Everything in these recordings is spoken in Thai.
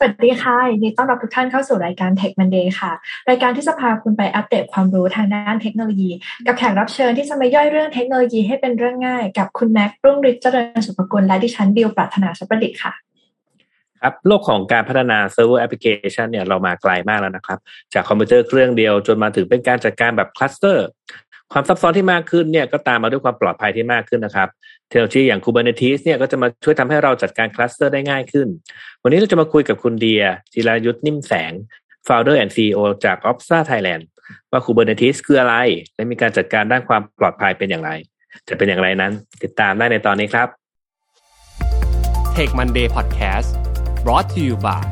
สวัสดีค่ะยินดีต้อนรับทุกท่านเข้าสู่รายการ Tech Monday ค่ะรายการที่จะพาคุณไปอัปเดตความรู้ทางด้านเทคโนโลยีกับแขกรับเชิญที่จะมาย่อยเรื่องเทคโนโลยีให้เป็นเรื่องง่ายกับคุณแม็กรุ่งฤทธิ์เจริญสุภกุลและดิฉันบิวปรารถนาชัยประดิษฐ์ค่ะครับโลกของการพัฒนาเซิร์ฟเวอร์แอปพลิเคชันเนี่ยเรามาไกลมากแล้วนะครับจากคอมพิวเตอร์เครื่องเดียวจนมาถึงเป็นการจัดการแบบคลัสเตอร์ความซับซ้อนที่มากขึ้นเนี่ยก็ตามมาด้วยความปลอดภัยที่มากขึ้นนะครับเทคโนโลยีอย่าง Kubernetes เนี่ยก็จะมาช่วยทำให้เราจัดการคลัสเตอร์ได้ง่ายขึ้นวันนี้เราจะมาคุยกับคุณเดียจิรายุทธนิ่มแสง Founder and CEO จาก Opsa Thailand ว่า Kubernetes คืออะไรและมีการจัดการด้านความปลอดภัยเป็นอย่างไรจะเป็นอย่างไรนั้นติดตามได้ในตอนนี้ครับ Tech Monday Podcast brought to you by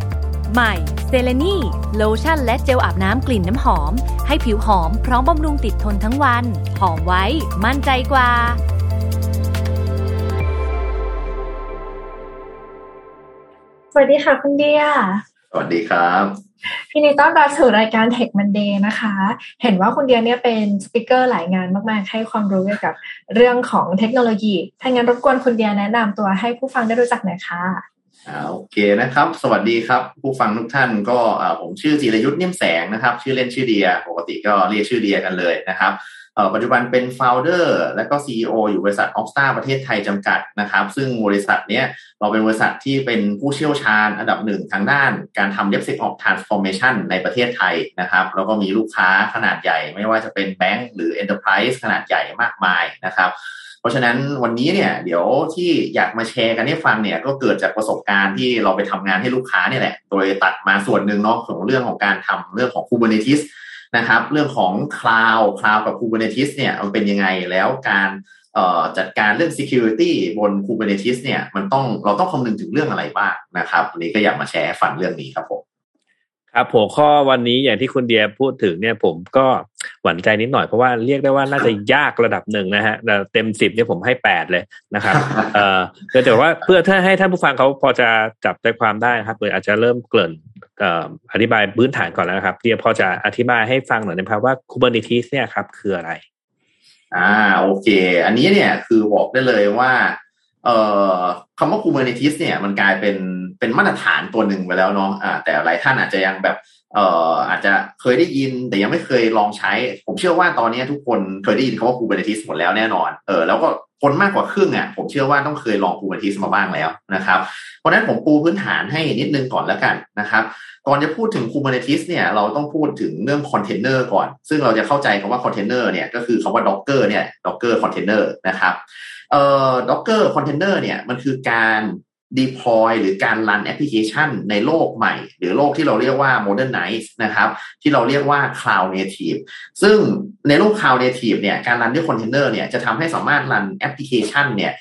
ใหม่ Seleni โลชั่นและเจลอาบน้ำกลิ่นน้ำหอมให้ผิวหอมพร้อมบำรุงติดทนทั้งวันหอมไว้มั่นใจกว่าสวัสดีค่ะคุณเดียสวัสดีครับพี่นี่ต้อนรับสู่รายการ Tech Monday นะคะเห็นว่าคุณเดียเนี่ยเป็นสปีกเกอร์หลายงานมากๆให้ความรู้เกี่ยวกับเรื่องของเทคโนโลยีถ้างั้นรบกวนคุณเดียแนะนำตัวให้ผู้ฟังได้รู้จักหน่อยค่ะโอเคนะครับสวัสดีครับผู้ฟังทุกท่านก็ผมชื่อจิรายุทธนิ่มแสงนะครับชื่อเล่นชื่อเดียปกติก็เรียกชื่อเดียกันเลยนะครับปัจจุบันเป็น founder และก็ CEO อยู่บริษัท Opsta ประเทศไทยจำกัดนะครับซึ่งบริษัทเนี้ยเราเป็นบริษัทที่เป็นผู้เชี่ยวชาญอันดับหนึ่งทางด้านการทำ DevSecOps Transformation ในประเทศไทยนะครับแล้วก็มีลูกค้าขนาดใหญ่ไม่ว่าจะเป็นแบงก์หรือ Enterprise ขนาดใหญ่มากมายนะครับเพราะฉะนั้นวันนี้เนี่ยเดี๋ยวที่อยากมาแชร์กันให้ฟังเนี่ยก็เกิดจากประสบการณ์ที่เราไปทำงานให้ลูกค้าเนี่ยแหละโดยตัดมาส่วนหนึ่งเนาะของเรื่องของการทำเรื่องของ Kubernetesนะครับเรื่องของ Cloud กับ Kubernetes เนี่ยมันเป็นยังไงแล้วการจัดการเรื่อง security บน Kubernetes เนี่ยมันต้องเราต้องคำนึงถึงเรื่องอะไรบ้างนะครับวันนี้ก็อยากมาแชร์ฟังเรื่องนี้ครับผมครับหัวข้อวันนี้อย่างที่คุณเดียพูดถึงเนี่ยผมก็หวั่นใจนิดหน่อยเพราะว่าเรียกได้ว่าน่าจะยากระดับหนึ่งนะฮะเต็ม10เนี่ยผมให้8เลยนะครับแต่ว่าเพื่อถ้าให้ท่านผู้ฟังเขาพอจะจับใจความได้ครับเลยอาจจะเริ่มเกริ่นอธิบายพื้นฐานก่อนแล้วนะครับเดียพอจะอธิบายให้ฟังหน่อยนะครับว่า Kubernetes เนี่ยครับคืออะไรโอเคอันนี้เนี่ยคือบอกได้เลยว่าคำว่า Kubernetes เนี่ยมันกลายเป็นมาตรฐานตัวหนึ่งไปแล้วเนาะแต่หลายท่านอาจจะยังแบบอาจจะเคยได้ยินแต่ยังไม่เคยลองใช้ผมเชื่อว่าตอนนี้ทุกคนเคยได้ยินคำว่า Kubernetes หมดแล้วแน่นอนแล้วก็คนมากกว่าครึ่งผมเชื่อว่าต้องเคยลอง Kubernetes มาบ้างแล้วนะครับเพราะฉะนั้นผมปูพื้นฐานให้นิดนึงก่อนแล้วกันนะครับก่อนจะพูดถึง Kubernetes เนี่ยเราต้องพูดถึงเรื่องคอนเทนเนอร์ก่อนซึ่งเราจะเข้าใจคำว่าคอนเทนเนอร์เนี่ยก็คือคำว่า Docker เนี่ย Docker Container นะครับDocker Container เนี่ยมันคือการdeploy หรือการ run แอปพลิเคชันในโลกใหม่หรือโลกที่เราเรียกว่า modernize นะครับที่เราเรียกว่า cloud native ซึ่งในโลก cloud native เนี่ยการ run ด้วย container เนี่ยจะทำให้สามารถ run แอปพลิเคชันเนี่ย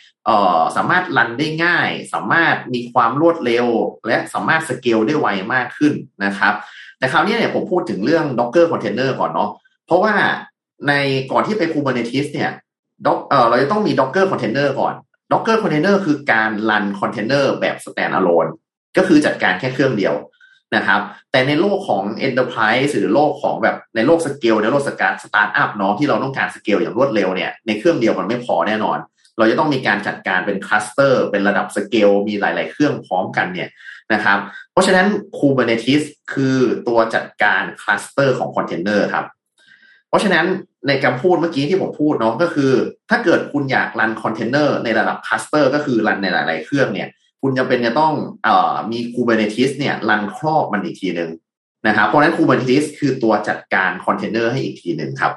สามารถ run ได้ง่ายสามารถมีความรวดเร็วและสามารถ scale ได้ไวมากขึ้นนะครับแต่คราวนี้เนี่ยผมพูดถึงเรื่อง Docker container ก่อนเนาะเพราะว่าในก่อนที่ไป Kubernetes เนี่ยเราจะต้องมี Docker container ก่อนDocker Container คือการ run container แบบ standalone ก็คือจัดการแค่เครื่องเดียวนะครับแต่ในโลกของ Enterprise หรือโลกของแบบในโลกสเกลในโลกสตาร์ทอัพเนาะที่เราต้องการสเกลอย่างรวดเร็วเนี่ยในเครื่องเดียวมันไม่พอแน่นอนเราจะต้องมีการจัดการเป็นคลัสเตอร์เป็นระดับสเกลมีหลายๆเครื่องพร้อมกันเนี่ยนะครับเพราะฉะนั้น Kubernetes คือตัวจัดการคลัสเตอร์ของคอนเทนเนอร์ครับเพราะฉะนั้นในคำพูดเมื่อกี้ที่ผมพูดเนาะก็คือถ้าเกิดคุณอยากรันคอนเทนเนอร์ในระดับคลัสเตอร์ก็คือรันในหลายๆเครื่องเนี่ยคุณจำเป็นจะต้องมี Kubernetes เนี่ยรันครอบมันอีกทีนึงนะครับเพราะฉะนั้น Kubernetes คือตัวจัดการคอนเทนเนอร์ให้อีกทีนึงครับ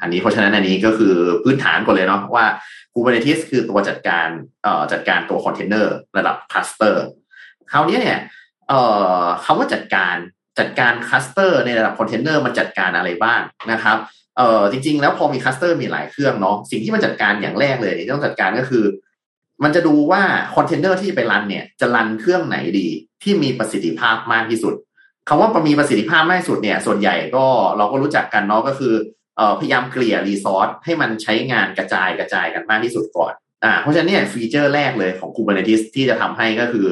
อันนี้เพราะฉะนั้นอันนี้ก็คือพื้นฐานก่อนเลยเนาะว่า Kubernetes คือตัวจัดการตัวคอนเทนเนอร์ระดับคลัสเตอร์คราวนี้เนี่ยคำว่าจัดการคลัสเตอร์ในระดับคอนเทนเนอร์มันจัดการอะไรบ้างนะครับจริงๆแล้วพอมีคลัสเตอร์มีหลายเครื่องเนาะสิ่งที่มันจัดการอย่างแรกเลยที่ต้องจัดการก็คือมันจะดูว่าคอนเทนเนอร์ที่ไปรันเนี่ยจะรันเครื่องไหนดีที่มีประสิทธิภาพมากที่สุดคำว่ามีประสิทธิภาพมากที่สุดเนี่ยส่วนใหญ่ก็เราก็รู้จักกันเนาะก็คือพยายามเกลี่ยรีซอร์สให้มันใช้งานกระจายกันมากที่สุดก่อนเพราะฉะนั้นเนี่ยฟีเจอร์แรกเลยของ Kubernetes ที่จะทำให้ก็คือ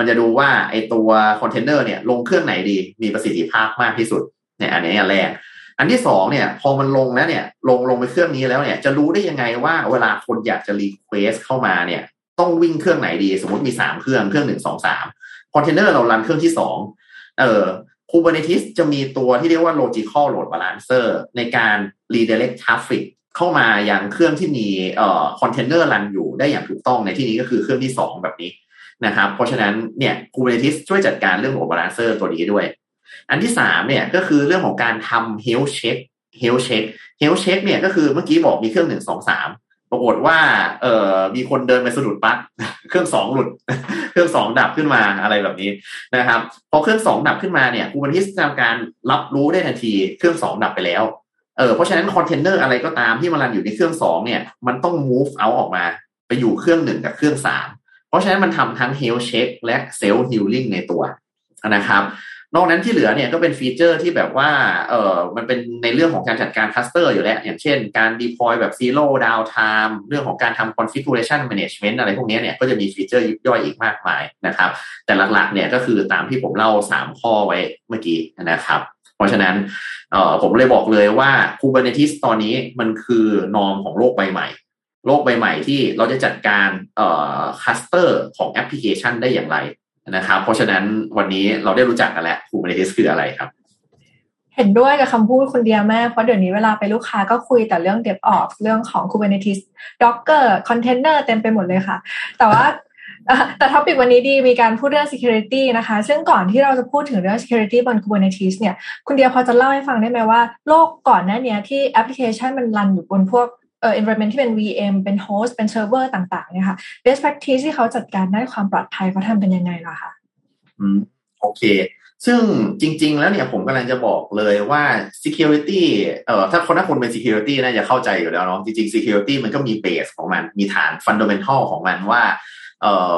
มันจะดูว่าไอตัวคอนเทนเนอร์เนี่ยลงเครื่องไหนดีมีประสิทธิภาพมากที่สุดเนี่ยอันนี้อันแรกอันที่สองเนี่ยพอมันลงแล้วเนี่ยลงไปเครื่องนี้แล้วเนี่ยจะรู้ได้ยังไงว่าเวลาคนอยากจะรีเควสเข้ามาเนี่ยต้องวิ่งเครื่องไหนดีสมมติมี3เครื่อง1 2 3 อนเทนเนอร์เรารันเครื่องที่2Kubernetes จะมีตัวที่เรียกว่า logical load balancer ในการ redirect traffic เข้ามาอย่างเครื่องที่มีคอนเทนเนอร์รันอยู่ได้อย่างถูกต้องในที่นี้ก็คือเครื่องที่2แบบนี้นะครับเพราะฉะนั้นเนี่ย Kubernetes ช่วยจัดการเรื่อง load balancer ตัวนี้ด้วยอันที่3เนี่ยก็คือเรื่องของการทำ health check health check เนี่ยก็คือเมื่อกี้บอกมีเครื่อง1 2 3ปรากฏว่ามีคนเดินไปสะดุดปลั๊กเครื่อง2หลุดเครื่อง2ดับขึ้นมาอะไรแบบนี้นะครับพอเครื่อง2ดับขึ้นมาเนี่ยKubernetesทำการรับรู้ได้ทันทีเครื่อง2ดับไปแล้วเพราะฉะนั้นคอนเทนเนอร์อะไรก็ตามที่มันรันอยู่ในเครื่อง2เนี่ยมันต้อง move out ออกมาไปอยู่เครื่อง1กับเครื่อง3เพราะฉะนั้นมันทำทั้ง health check และ self healing ในตัวนะครับนอกนั้นที่เหลือเนี่ยก็เป็นฟีเจอร์ที่แบบว่ามันเป็นในเรื่องของการจัดการคลัสเตอร์อยู่แล้วอย่างเช่นการ deploy แบบ zero downtime เรื่องของการทำ configuration management อะไรพวกนี้เนี่ยก็จะมีฟีเจอร์ยิบย่อยอีกมากมายนะครับแต่หลักๆเนี่ยก็คือตามที่ผมเล่า3ข้อไว้เมื่อกี้นะครับเพราะฉะนั้นผมเลยบอกเลยว่า Kubernetes ตอนนี้มันคือ norm ของโลกใบใหม่ที่เราจะจัดการคลัสเตอร์ของแอปพลิเคชันได้อย่างไรนะครับเพราะฉะนั้นวันนี้เราได้รู้จักกันแล้ว Kubernetes คืออะไรครับเห็นด้วยกับคำพูดคุณเดียมากเพราะเดี๋ยวนี้เวลาไปลูกค้าก็คุยแต่เรื่อง DevOps เรื่องของ Kubernetes Docker Container เต็มไปหมดเลยค่ะแต่ว่า แต่ท็อปิกวันนี้ดีมีการพูดเรื่อง security นะคะซึ่งก่อนที่เราจะพูดถึงเรื่อง security บน Kubernetes เนี่ยคุณเดียพอจะเล่าให้ฟังได้ไหมว่าโลกก่อนหน้านี้ที่แอปพลิเคชันมันรันอยู่บนพวกenvironment ที่เป็น VM เป็น host เป็น server ต่างๆเนี่ยค่ะ best practice ที่เขาจัดการด้านความปลอดภัยเขาทำเป็นยังไงล่ะคะโอเคซึ่งจริงๆแล้วเนี่ยผมกำลังจะบอกเลยว่า security ถ้าคนเป็น security น่าจะเข้าใจอยู่แล้วเนาะจริงๆ security มันก็มี base ของมันมีฐาน fundamental ของมันว่า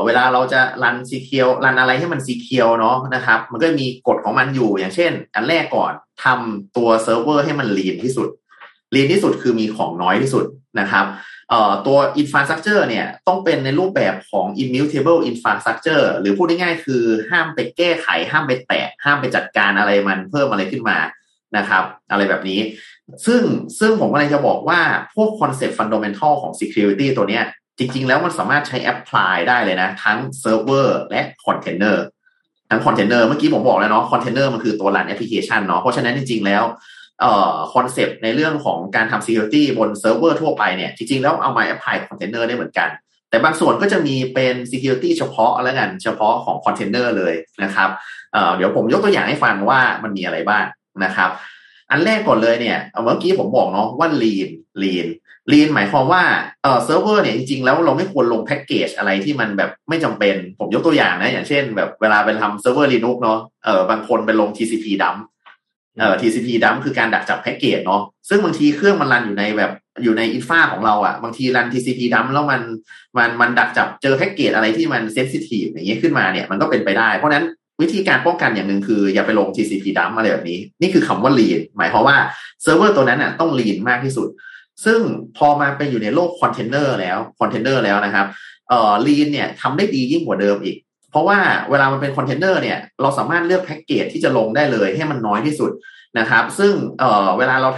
เวลาเราจะรัน secure รันอะไรให้มัน secure เนาะนะครับมันก็มีกฎของมันอยู่อย่างเช่นอันแรกก่อนทำตัว server ให้มัน lean ที่สุดคือมีของน้อยที่สุดนะครับตัว infrastructure เนี่ยต้องเป็นในรูปแบบของ immutable infrastructure หรือพูดง่ายๆคือห้ามไปแก้ไขห้ามไปแตะห้ามไปจัดการอะไรมันเพิ่มอะไรขึ้นมานะครับอะไรแบบนี้ซึ่งผมก็เลยจะบอกว่าพวก concept fundamental ของ security ตัวเนี้ยจริงๆแล้วมันสามารถใช้ apply ได้เลยนะทั้ง server และ container ทั้ง container เมื่อกี้ผมบอกแล้วเนาะ container มันคือตัวรัน application เนาะเพราะฉะนั้นจริงๆแล้วคอนเซปต์ในเรื่องของการทำ security บนเซิร์ฟเวอร์ทั่วไปเนี่ยจริงๆแล้วเอามา apply คอนเทนเนอร์ได้เหมือนกันแต่บางส่วนก็จะมีเป็น security เฉพาะแล้วกันเฉพาะของคอนเทนเนอร์เลยนะครับเดี๋ยวผมยกตัวอย่างให้ฟังว่ามันมีอะไรบ้างนะครับอันแรกก่อนเลยเนี่ยเมื่อกี้ผมบอกเนาะว่า lean หมายความว่าเซิร์ฟเวอร์เนี่ยจริงๆแล้วเราไม่ควรลงแพ็กเกจอะไรที่มันแบบไม่จำเป็นผมยกตัวอย่างนะอย่างเช่นแบบเวลาไปทำเซิร์ฟเวอร์ Linux เนาะบางคนไปลง TCP dump TCP dump คือการดักจับแพ็กเกจเนาะซึ่งบางทีเครื่องมันรันอยู่ในแบบอยู่ในอินฟราของเราอะบางทีรัน TCP dump แล้วมันดักจับเจอแพ็กเกจอะไรที่มันเซนซิทีฟอย่างเงี้ยขึ้นมาเนี่ยมันก็เป็นไปได้เพราะนั้นวิธีการป้องกันอย่างนึงคืออย่าไปลง TCP dump อะไรแบบนี้นี่คือคำว่า lean หมายความว่าเซิร์ฟเวอร์ตัวนั้นอะต้อง lean มากที่สุดซึ่งพอมาเป็นอยู่ในโลกคอนเทนเนอร์แล้วนะครับlean เนี่ยทำได้ดียิ่งกว่าเดิมอีกเพราะว่าเวลามันเป็นคอนเทนเนอร์เนี่ยเราสามารถเลือกแพ็กเกจที่จะลงได้เลยให้มันน้อยที่สุดนะครับซึ่งเวลาเรา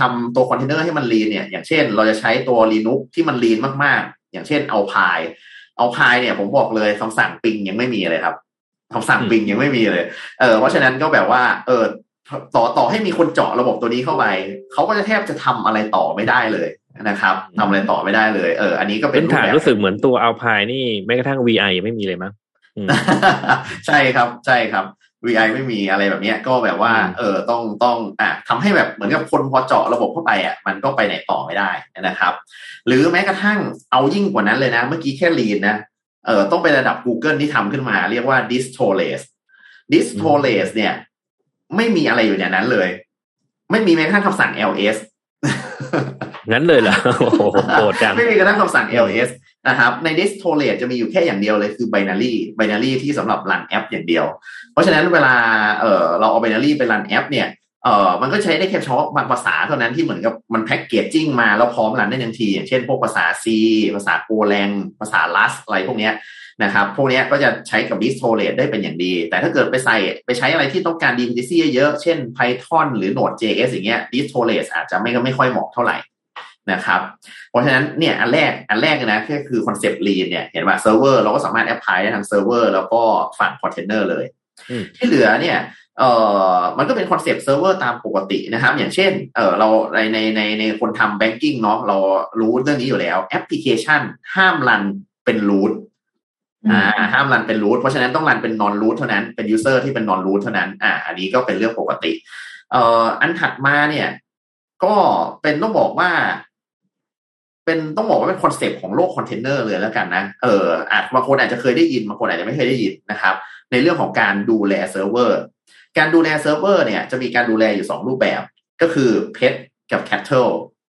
ทำตัวคอนเทนเนอร์ให้มันลีนเนี่ยอย่างเช่นเราจะใช้ตัว Linux ที่มันลีนมากๆอย่างเช่นเอาพายเนี่ยผมบอกเลยคำสั่งปิงยังไม่มีเลยครับคำสั่งปิงยังไม่มีเลยเพราะฉะนั้นก็แบบว่าต่อให้มีคนเจาะระบบตัวนี้เข้าไปเขาก็จะแทบจะทำอะไรต่อไม่ได้เลยนะครับทำอะไรต่อไม่ได้เลยอันนี้ก็เป็นรูปแบบรู้สึกเหมือนตัวเอาพายนี่แม้กระทั่ง VI ยังไม่มีเลยมั้ง ใช่ครับ VI ไม่มีอะไรแบบนี้ก็แบบว่าต้องทำให้แบบเหมือนกับคนพอเจาะระบบเข้าไปอ่ะมันก็ไปไหนต่อไม่ได้นะครับหรือแม้กระทั่งเอายิ่งกว่านั้นเลยนะเมื่อกี้แค่ลีนนะต้องไประดับ Google ที่ทำขึ้นมาเรียกว่า distroless เนี่ยไม่มีอะไรอยู่ในนั้นเลยไม่มีแม้กระทั่งคำสั่ง ls งั้นเลยเหรอโอ้โหโหดจังไม่มีกระทั่งคำสั่ง ls นะครับใน distroless จะมีอยู่แค่อย่างเดียวเลยคือ binary ที่สำหรับรันแอปอย่างเดียวเพราะฉะนั้นเวลาเราเอา binary ไปรันแอปเนี่ยมันก็ใช้ได้แค่เฉพาะบางภาษาเท่านั้นที่เหมือนกับมันแพ็กเกจจิ้งมาแล้วพร้อมรันได้ทันทีอย่างเช่นพวกภาษา C ภาษา Golang ภาษา Rust อะไรพวกเนี้ยนะครับพวกนี้ก็จะใช้กับ distroless ได้เป็นอย่างดีแต่ถ้าเกิดไปใช้อะไรที่ต้องการ dependency เยอะเช่น Python หรือ Node.js อย่างเงี้ย distroless อาจจะไม่ค่อยเหมาะเท่าไหร่ นะครับเพราะฉะนั้นเนี่ยอันแรกนะก็คือคอนเซปต์ Lean เนี่ยเห็นว่าเซิร์ฟเวอร์เราก็สามารถแอพพลายได้ทั้งเซิร์ฟเวอร์แล้วก็ฝั่งคอนเทนเนอร์เลยที่เหลือเนี่ยมันก็เป็นคอนเซปต์เซิร์ฟเวอร์ตามปกตินะครับอย่างเช่นเราในคนทำแบงกิ้งเนาะเรารู้เรื่องนี้อยู่แล้วแอปพลิเคชันห้ามรันเป็นรูทห้ามรันเป็นรูทเพราะฉะนั้นต้องรันเป็นนอนรูทเท่านั้นเป็นยูเซอร์ที่เป็นนอนรูทเท่านั้นอันนี้ก็เป็นเรื่องปกติอันถัดมาเนี่ยก็เป็นต้องบอกว่าเป็นคอนเซปต์ของโลกคอนเทนเนอร์เลยแล้วกันนะบางคนอาจจะเคยได้ยินบางคนอาจจะไม่เคยได้ยินนะครับในเรื่องของการดูแลเซิร์ฟเวอร์การดูแลเซิร์ฟเวอร์เนี่ยจะมีการดูแลอยู่2รูปแบบก็คือเพทกับแคทเทิล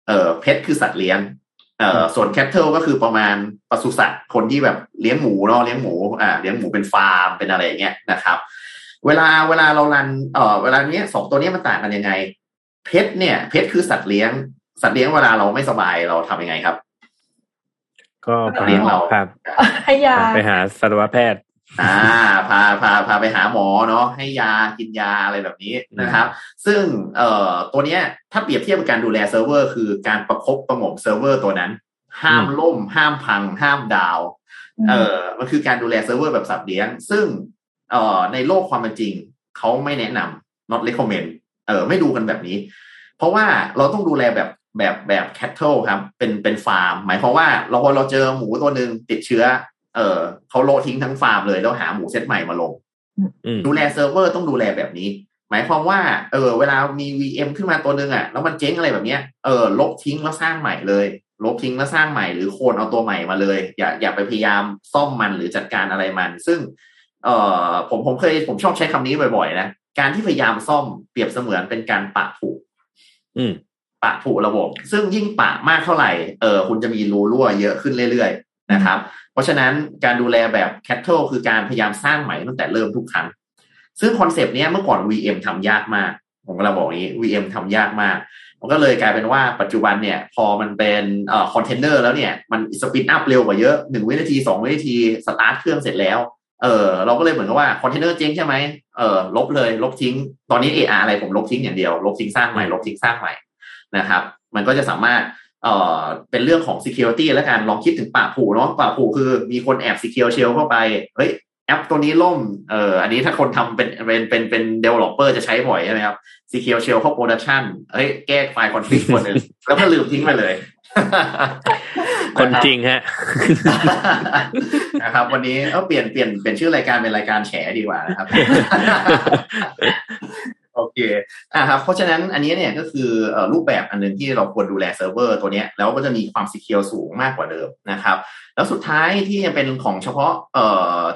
เพทคือสัตว์เลี้ยงส่วนแคทเทิลก็คือประมาณปศุสัตว์คนที่แบบเลี้ยงหมูเนาะเลี้ยงหมูเป็นฟาร์มเป็นอะไรอย่างเงี้ยนะครับเวลาเรารันเวลาเนี้ย2ตัวนี้มันต่างกันยังไงเพทคือสัตว์เลี้ยงเวลาเราไม่สบายเราทำยังไงครับก็เลี้ยงเราครับไปหาสัตวแพทย์พาไปหาหมอเนาะให้ยากินยาอะไรแบบนี้นะครับซึ่งตัวเนี้ยถ้าเปรียบเทียบกับการดูแลเซิร์ฟเวอร์คือการประคบประงมเซิร์ฟเวอร์ตัวนั้นห้ามล่มห้ามพังห้ามดาวมันคือการดูแลเซิร์ฟเวอร์แบบสัตว์เลี้ยงซึ่งในโลกความเป็นจริงเขาไม่แนะนำ not recommend ไม่ดูกันแบบนี้เพราะว่าเราต้องดูแลแบบ cattle ครับเป็นฟาร์มหมายความว่าพอเราเจอหมูตัวนึงติดเชื้อเขาโลทิ้งทั้งฟาร์มเลยแล้วหาหมูเซตใหม่มาลงดูแลเซิร์ฟเวอร์ต้องดูแลแบบนี้หมายความว่าเวลามี VM ขึ้นมาตัวนึงอ่ะแล้วมันเจ๊งอะไรแบบเนี้ยลบทิ้งแล้วสร้างใหม่เลยลบทิ้งแล้วสร้างใหม่หรือโคลนเอาตัวใหม่มาเลยอย่าไปพยายามซ่อมมันหรือจัดการอะไรมันซึ่งผมชอบใช้คำนี้บ่อยๆนะการที่พยายามซ่อมเปรียบเสมือนเป็นการปะผุระบบซึ่งยิ่งปะมากเท่าไหร่คุณจะมีรูรั่วเยอะขึ้นเรื่อยๆนะครับเพราะฉะนั้นการดูแลแบบ cattle คือการพยายามสร้างใหม่ตั้งแต่เริ่มทุกครั้งซึ่งคอนเซปต์นี้เมื่อก่อน VM ทำยากมากผมก็เลยบอกนี้ VM ทำยากมากมันก็เลยกลายเป็นว่าปัจจุบันเนี่ยพอมันเป็นคอนเทนเนอร์แล้วเนี่ยมันสปีดอัพเร็วกว่าเยอะ1วินาที2วินาทีสตาร์ทเครื่องเสร็จแล้วเราก็เลยเหมือนกับว่าคอนเทนเนอร์เจ๊งใช่ไหมลบเลยลบทิ้งตอนนี้ AR อะไรผมลบทิ้งอย่างเดียวลบทิ้งสร้างใหม่ลบทิ้งสร้างใหม่นะครับมันก็จะสามารถเป็นเรื่องของ security แล้วกันลองคิดถึงป่าผูเนาะป่าผูคือมีคนแอบ secure shell เข้าไปเฮ้ยแอปตัวนี้ล่มอันนี้ถ้าคนทำเป็น developer จะใช้บ่อยใช่ไหมครับ secure shell เข้า production เฮ้ยแก้ไฟล์ config คนนึงแล้วก็ลืมทิ้งไปเลยคนจริงฮะนะครับวันนี้เปลี่ยนชื่อรายการเป็นรายการแฉดีกว่านะครับโอเคครับเพราะฉะนั้นอันนี้เนี่ยก็คือรูปแบบอันนึงที่เราควรดูแลเซิร์ฟเวอร์ตัวนี้แล้วก็จะมีความ secure สูงมากกว่าเดิมนะครับแล้วสุดท้ายที่เป็นของเฉพาะ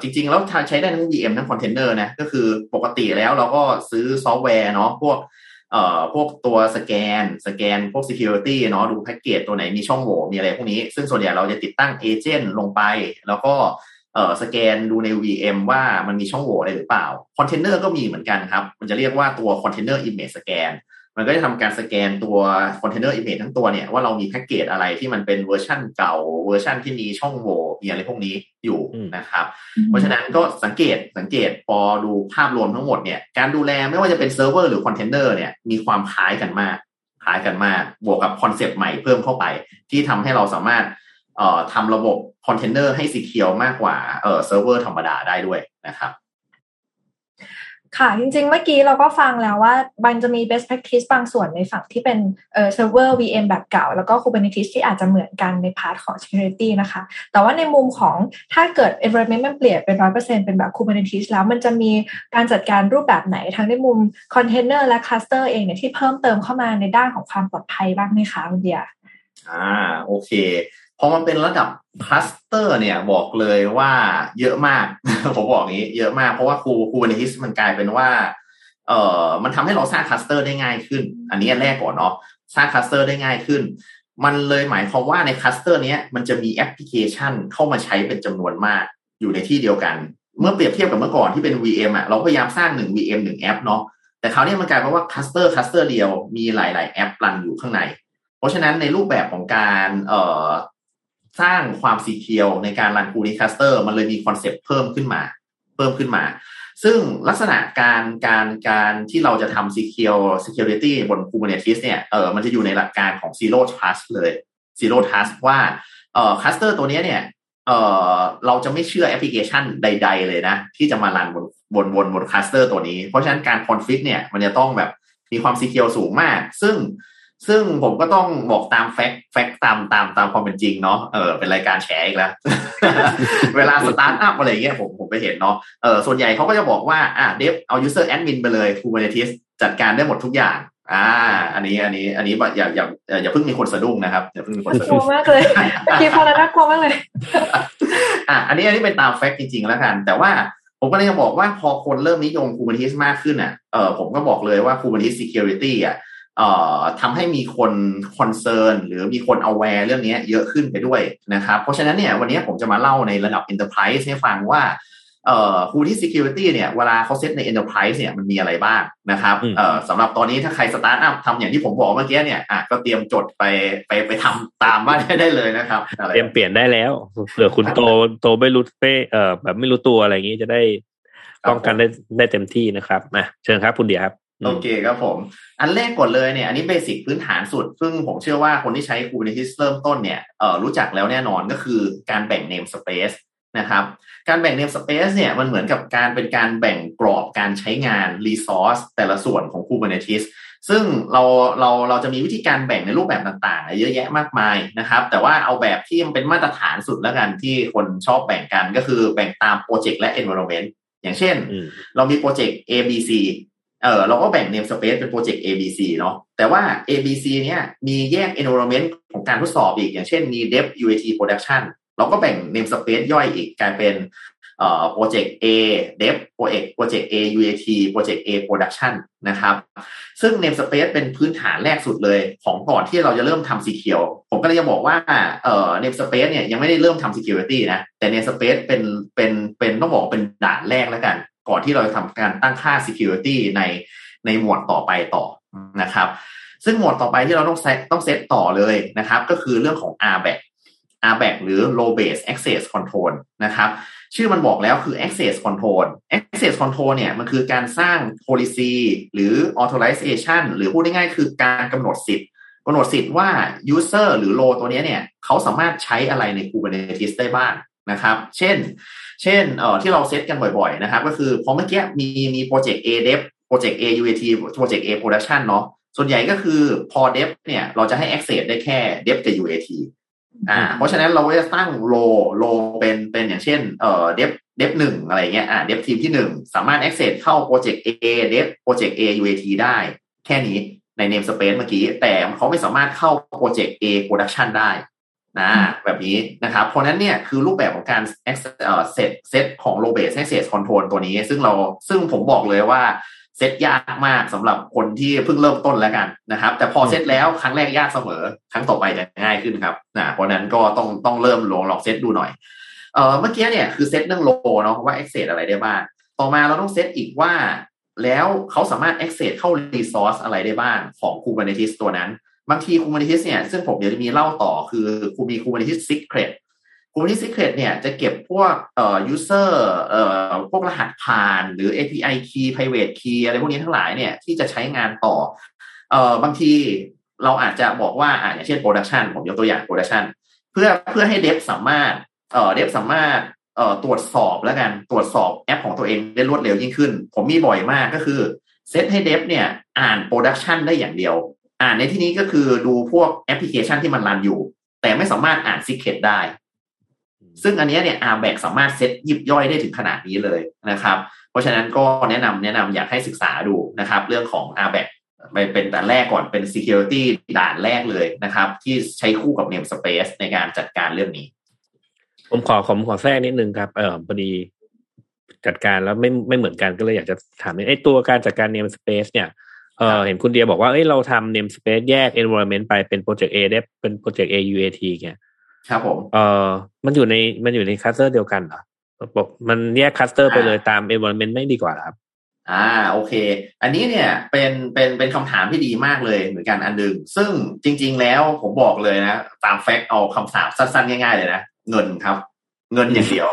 จริงๆแล้วใช้ได้ทั้ง VM ทั้ง Container นะก็คือปกติแล้วเราก็ซื้อซอฟต์แวร์เนาะพวกตัวสแกนพวก security เนาะดูแพ็คเกจตัวไหนมีช่องโหว่มีอะไรพวกนี้ซึ่งส่วนใหญ่เราจะติดตั้งเอเจนต์ลงไปแล้วก็สแกนดูใน VM ว่ามันมีช่องโหว่อะไรหรือเปล่าคอนเทนเนอร์ก็มีเหมือนกันครับมันจะเรียกว่าตัว container image scan มันก็จะทำการสแกนตัว container image ทั้งตัวเนี่ยว่าเรามีแพ็คเกจอะไรที่มันเป็นเวอร์ชันเก่าเวอร์ชันที่มีช่องโหว่มีอะไรพวกนี้อยู่นะครับเพราะฉะนั้นก็สังเกตพอดูภาพรวมทั้งหมดเนี่ยการดูแลไม่ว่าจะเป็นเซิร์ฟเวอร์หรือคอนเทนเนอร์เนี่ยมีความคล้ายกันมากบวกกับคอนเซปต์ใหม่เพิ่มเข้าไปที่ทำให้เราสามารถทำระบบคอนเทนเนอร์ให้สีเขียวมากกว่าเซิร์ฟเวอร์ธรรมดาได้ด้วยนะครับค่ะจริงๆเมื่อกี้เราก็ฟังแล้วว่ามันจะมี best practice บางส่วนในฝั่งที่เป็นเซิร์ฟเวอร์ VM แบบเก่าแล้วก็ Kubernetes ที่อาจจะเหมือนกันในพาร์ทของ security นะคะแต่ว่าในมุมของถ้าเกิด environment มันเปลี่ยนเป็น 100% เป็นแบบ Kubernetes แล้วมันจะมีการจัดการรูปแบบไหนทั้งในมุม container และ cluster เองเนี่ยที่เพิ่มเติมเข้ามาในด้านของความปลอดภัยบ้างไหมคะคุณเดียโอเคพอมันเป็นระดับคลัสเตอร์เนี่ยบอกเลยว่าเยอะมาก ผมบอกงี้เยอะมากเพราะว่าKubernetes มันกลายเป็นว่ามันทำให้เราสร้างคลัสเตอร์ได้ง่ายขึ้นอันนี้อันแรกก่อนเนาะสร้างคลัสเตอร์ได้ง่ายขึ้นมันเลยหมายความว่าในคลัสเตอร์เนี้ยมันจะมีแอปพลิเคชันเข้ามาใช้เป็นจำนวนมากอยู่ในที่เดียวกันเมื่อเปรียบเทียบกับเมื่อก่อนที่เป็น VM อ่ะเราพยายามสร้าง1 VM 1แอปเนาะแต่คราวนี้มันกลายเป็นว่าคลัสเตอร์เดียวมีหลายๆแอปรันอยู่ข้างในเพราะฉะนั้นในรูปแบบของการสร้างความสีเขียวในการรัน Kubernetes cluster มันเลยมีคอนเซปต์เพิ่มขึ้นมา เพิ่มขึ้นมาซึ่งลักษณะการที่เราจะทำ security บน Kubernetes เนี่ยมันจะอยู่ในหลักการของ zero trust เลย zero trust ว่าcluster ตัวนี้เนี่ยเราจะไม่เชื่อแอปพลิเคชันใดๆเลยนะที่จะมารันบน cluster ตัวนี้เพราะฉะนั้นการ config เนี่ยมันจะต้องแบบมีความ secure สูงมากซึ่งผมก็ต้องบอกตามแฟกตามความเป็นจริงเนาะเป็นรายการแฉอีกแล้ว เวลาสตาร์ทอัพอะไรเงี้ยผมไปเห็นเนาะส่วนใหญ่เขาก็จะบอกว่าเดฟเอา user admin ไปเลย Kubernetes จัดการได้หมดทุกอย่างอันนี้อย่าเพิ่งมีคนสะดุ้งนะครับอย่าเพิ่งมีคนสะดุ้งกลัวมากเลยเมื่อกี้พอแล้วน่ากลัวมากเลยอันนี้เป็นตามแฟกจริงๆแล้วกันแต่ว่าผมก็เลยจะบอกว่าพอคนเริ่มนิยม Kubernetes มากขึ้นผมก็บอกเลยว่า Kubernetes security ทำให้มีคนคอนเซิร์นหรือมีคนawareเรื่องนี้เยอะขึ้นไปด้วยนะครับเพราะฉะนั้นเนี่ยวันนี้ผมจะมาเล่าในระดับ Enterprise ให้ฟังว่าKubernetes Security เนี่ยเวลาเขาเซตใน Enterprise เนี่ยมันมีอะไรบ้างนะครับสำหรับตอนนี้ถ้าใครสตาร์ทอัพทำอย่างที่ผมบอกเมื่อกี้เนี่ยก็เตรียมจดไปทำตามบ้านได้เลยนะครับเตรียมเปลี่ยนได้แล้วเผื่อคุณโตไม่รู้แบบไม่รู้ตัวอะไรอย่างนี้จะได้ป้องกันได้เต็มที่นะครับมาเชิญครับคุณเดียครับโอเคครับผมอันแรกก่อนเลยเนี่ยอันนี้เบสิกพื้นฐานสุดซึ่งผมเชื่อว่าคนที่ใช้ Kubernetes เริ่มต้นเนี่ยรู้จักแล้วแน่นอนก็คือการแบ่ง namespace นะครับการแบ่ง namespace เนี่ยมันเหมือนกับการเป็นการแบ่งกรอบการใช้งาน resource แต่ละส่วนของ Kubernetes ซึ่งเราจะมีวิธีการแบ่งในรูปแบบต่างๆเยอะแยะมากมายนะครับแต่ว่าเอาแบบที่มันเป็นมาตรฐานสุดแล้วกันที่คนชอบแบ่งกันก็คือแบ่งตามโปรเจกต์และ environment อย่างเช่นเรามีโปรเจกต์ ABCเราก็แบ่ง namespace เป็นโปรเจกต์ ABC เนาะแต่ว่า ABC เนี่ยมีแยก environment ของการทดสอบอีกอย่างเช่นมี dev UAT production เราก็แบ่ง namespace ย่อยอีกกลายเป็นโปรเจกต์ A dev โปรเจกต์ A UAT โปรเจกต์ A production นะครับซึ่ง namespace เป็นพื้นฐานแรกสุดเลยของก่อนที่เราจะเริ่มทำ secure ผมก็เลยจะบอกว่าnamespace เนี่ยยังไม่ได้เริ่มทำ security นะแต่ namespace เป็นต้องบอกเป็นด่านแรกแล้วกันก่อนที่เราจะทำการตั้งค่า security ในหมวดต่อไปต่อนะครับซึ่งหมวดต่อไปที่เราต้องเซตต่อเลยนะครับก็คือเรื่องของ RBAC หรือ Role Based Access Control นะครับชื่อมันบอกแล้วคือ Access Controlเนี่ยมันคือการสร้าง policy หรือ authorization หรือพูดง่ายๆคือการกำหนดสิทธิ์ว่า user หรือ role ตัวนี้เนี่ยเขาสามารถใช้อะไรใน Kubernetes ได้บ้างนะครับเช่นที่เราเซตกันบ่อยๆนะครับก็คือพอเมื่อกี้มีโปรเจกต์ A Dev โปรเจกต์ A UAT โปรเจกต์ A Production เนาะส่วนใหญ่ก็คือพอ Dev เนี่ยเราจะให้ access ได้แค่ Dev กับ UAT เพราะฉะนั้นเราก็จะตั้ง role เป็นอย่างเช่นDev 1อะไรเงี้ยDev ทีมที่1สามารถ access เข้าโปรเจกต์ A Dev โปรเจกต์ A UAT ได้แค่นี้ใน namespace เมื่อกี้แต่เขาไม่สามารถเข้าโปรเจกต์ A Production ได้แบบนี้นะครับเพราะนั้นเนี่ยคือรูปแบบของการ set ของ Role Based Access Control ตัวนี้ซึ่งผมบอกเลยว่าเซตยากมากสำหรับคนที่เพิ่งเริ่มต้นแล้วกันนะครับแต่พอเซตแล้วครั้งแรกยากเสมอครั้งต่อไปจะง่ายขึ้นครับเพราะนั้นก็ต้องเริ่มลองเซตดูหน่อยเมื่อกี้เนี่ยคือเซตเรื่อง role เนาะว่า access อะไรได้บ้างต่อมาเราต้องเซตอีกว่าแล้วเขาสามารถ access เข้า resource อะไรได้บ้างของ Kubernetes ตัวนั้นบางที Kubernetes เนี่ยซึ่งผมเดี๋ยวจะมีเล่าต่อคือมี Kubernetes Secretเนี่ยจะเก็บพวกuser พวกรหัสผ่านหรือ API key private key อะไรพวกนี้ทั้งหลายเนี่ยที่จะใช้งานต่อบางทีเราอาจจะบอกว่าอย่างเช่น production ผมยกตัวอย่าง production เพื่อให้ dev สามารถตรวจสอบแล้วกันตรวจสอบแอปของตัวเองได้รวดเร็วยิ่งขึ้นผมมีบ่อยมากก็คือเซตให้ dev เนี่ยอ่าน production ได้อย่างเดียวในที่นี้ก็คือดูพวกแอปพลิเคชันที่มันรันอยู่แต่ไม่สามารถอ่าน secret ได้ซึ่งอันนี้เนี่ย RBAC สามารถเซตยิบย่อยได้ถึงขนาดนี้เลยนะครับเพราะฉะนั้นก็แนะนำอยากให้ศึกษาดูนะครับเรื่องของ RBAC เป็นด่านแรกก่อนเป็น security ด่านแรกเลยนะครับที่ใช้คู่กับ namespace ในการจัดการเรื่องนี้ผมขอแทรกนิดนึงครับพอดีจัดการแล้วไม่เหมือนกันก็เลยอยากจะถามไอ้ตัวการจัดการ namespace เนี่ยเห็นคุณเดียบอกว่าเราทำ namespace แยก environment ไปเป็นโปรเจกต์ A ได้เป็นโปรเจกต์ A UAT เงี้ยครับผมมันอยู่ในคลัสเตอร์เดียวกันเหรอมันแยกคลัสเตอร์ไปเลยตาม environment ไม่ดีกว่าครับโอเคอันนี้เนี่ยเป็นคำถามที่ดีมากเลยเหมือนกันอันนึงซึ่งจริงๆแล้วผมบอกเลยนะตามแฟกต์เอาคำสาปสั้นๆง่ายๆเลยนะเงินครับ เงินอย่างเดียว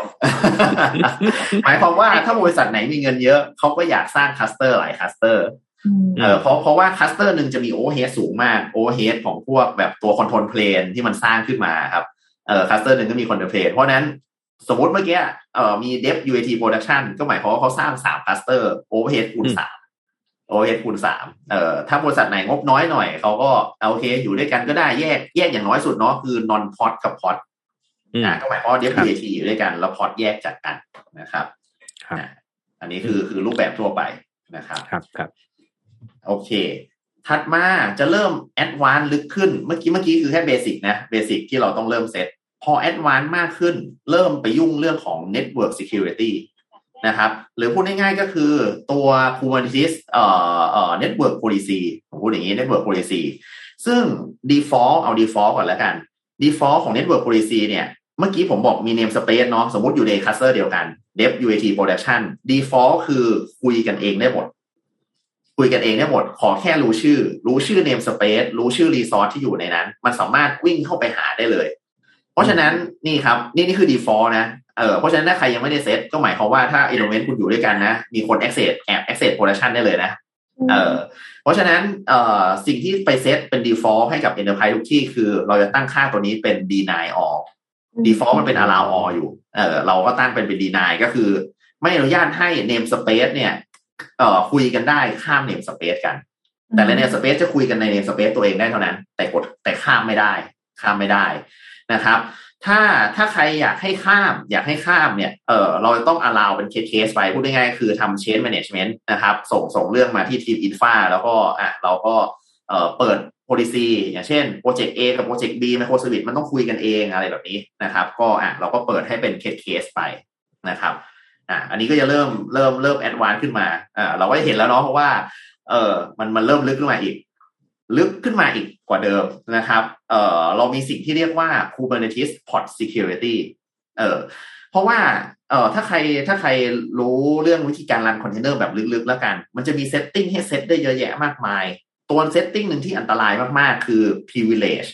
หมายความว่าถ้าบริษัทไหนมีเงินเยอะเขาก็อยากสร้างคลัสเตอร์หลายคลัสเตอร์เพราะว่าคลัสเตอร์นึงจะมีโอเวอร์เฮดสูงมากโอเวอร์เฮดของพวกแบบตัวคอนโทรลเพลนที่มันสร้างขึ้นมาครับคลัสเตอร์นึงก็มีคอนโทรลเพลนเพราะนั้นสมมติเมื่อกี้มีเดฟ UAT Production ก็หมายความว่าเขาสร้าง3คลัสเตอร์โอเวอร์เฮดคูณ3โอเวอร์เฮดคูณ3ถ้าบริษัทไหนงบน้อยหน่อยเขาก็โอเคอยู่ด้วยกันก็ได้แยกอย่างน้อยสุดเนาะคือนอนพอดกับพอดก็หมายความว่าเดฟ UAT อยู่ด้วยกันแล้วพอดแยกจากกันนะครับอันนี้คือรูปแบบทั่วไปนะครับครับโอเคถัดมาจะเริ่มแอดวานซ์ลึกขึ้นเมื่อกี้คือแค่เบสิกนะเบสิกที่เราต้องเริ่มเซตพอแอดวานซ์มากขึ้นเริ่มไปยุ่งเรื่องของ Network Security นะครับหรือพูดง่ายๆก็คือตัว Kubernetes Network Policy ผมพูดอย่างนี้ Network Policy ซึ่ง default เอา default ก่อนแล้วกัน default ของ Network Policy เนี่ยเมื่อกี้ผมบอกมี namespace เนาะสมมุติอยู่ใน cluster เดียวกัน dev UAT production default คือคุยกันเองได้หมดขอแค่รู้ชื่อ namespace รู้ชื่อ resource ที่อยู่ในนั้นมันสามารถวิ่งเข้าไปหาได้เลยเพราะฉะนั้นนี่ครับนี่คือ default นะเพราะฉะนั้นถ้าใครยังไม่ได้เซตก็หมายความว่าถ้า element คุณอยู่ด้วยกันนะมีคน access production ได้เลยนะเพราะฉะนั้นสิ่งที่ไปเซตเป็น default ให้กับ enterprise ทุกที่คือเราจะตั้งค่าตัวนี้เป็น deny all default มันเป็น allow all อยู่เราก็ตั้งเป็น deny ก็คือไม่อนุญาตให้ namespace เนี่ยคุยกันได้ข้าม namespace กันแต่ใน namespace จะคุยกันใน namespace ตัวเองได้เท่านั้นแต่ข้ามไม่ได้นะครับถ้าใครอยากให้ข้ามเนี่ยเราต้อง allow เป็นเคสไปพูดง่ายๆคือทำ change management นะครับส่งเรื่องมาที่ทีม infra แล้วก็เราก็เปิด policy อย่างเช่น project A กับ project B microservice มันต้องคุยกันเองอะไรแบบนี้นะครับก็เราก็เปิดให้เป็นเคสไปนะครับอันนี้ก็จะเริ่มแอดวานซ์ขึ้นมาเราก็เห็นแล้วเนาะเพราะว่ามันเริ่มลึกขึ้นมาอีกกว่าเดิมนะครับเรามีสิ่งที่เรียกว่า Kubernetes Pod Security เพราะว่าถ้าใครรู้เรื่องวิธีการรันคอนเทนเนอร์แบบลึกๆแล้วกันมันจะมีเซตติ้งให้เซตได้เยอะแยะมากมายตัวเซตติ้งหนึ่งที่อันตรายมากๆคือ privilege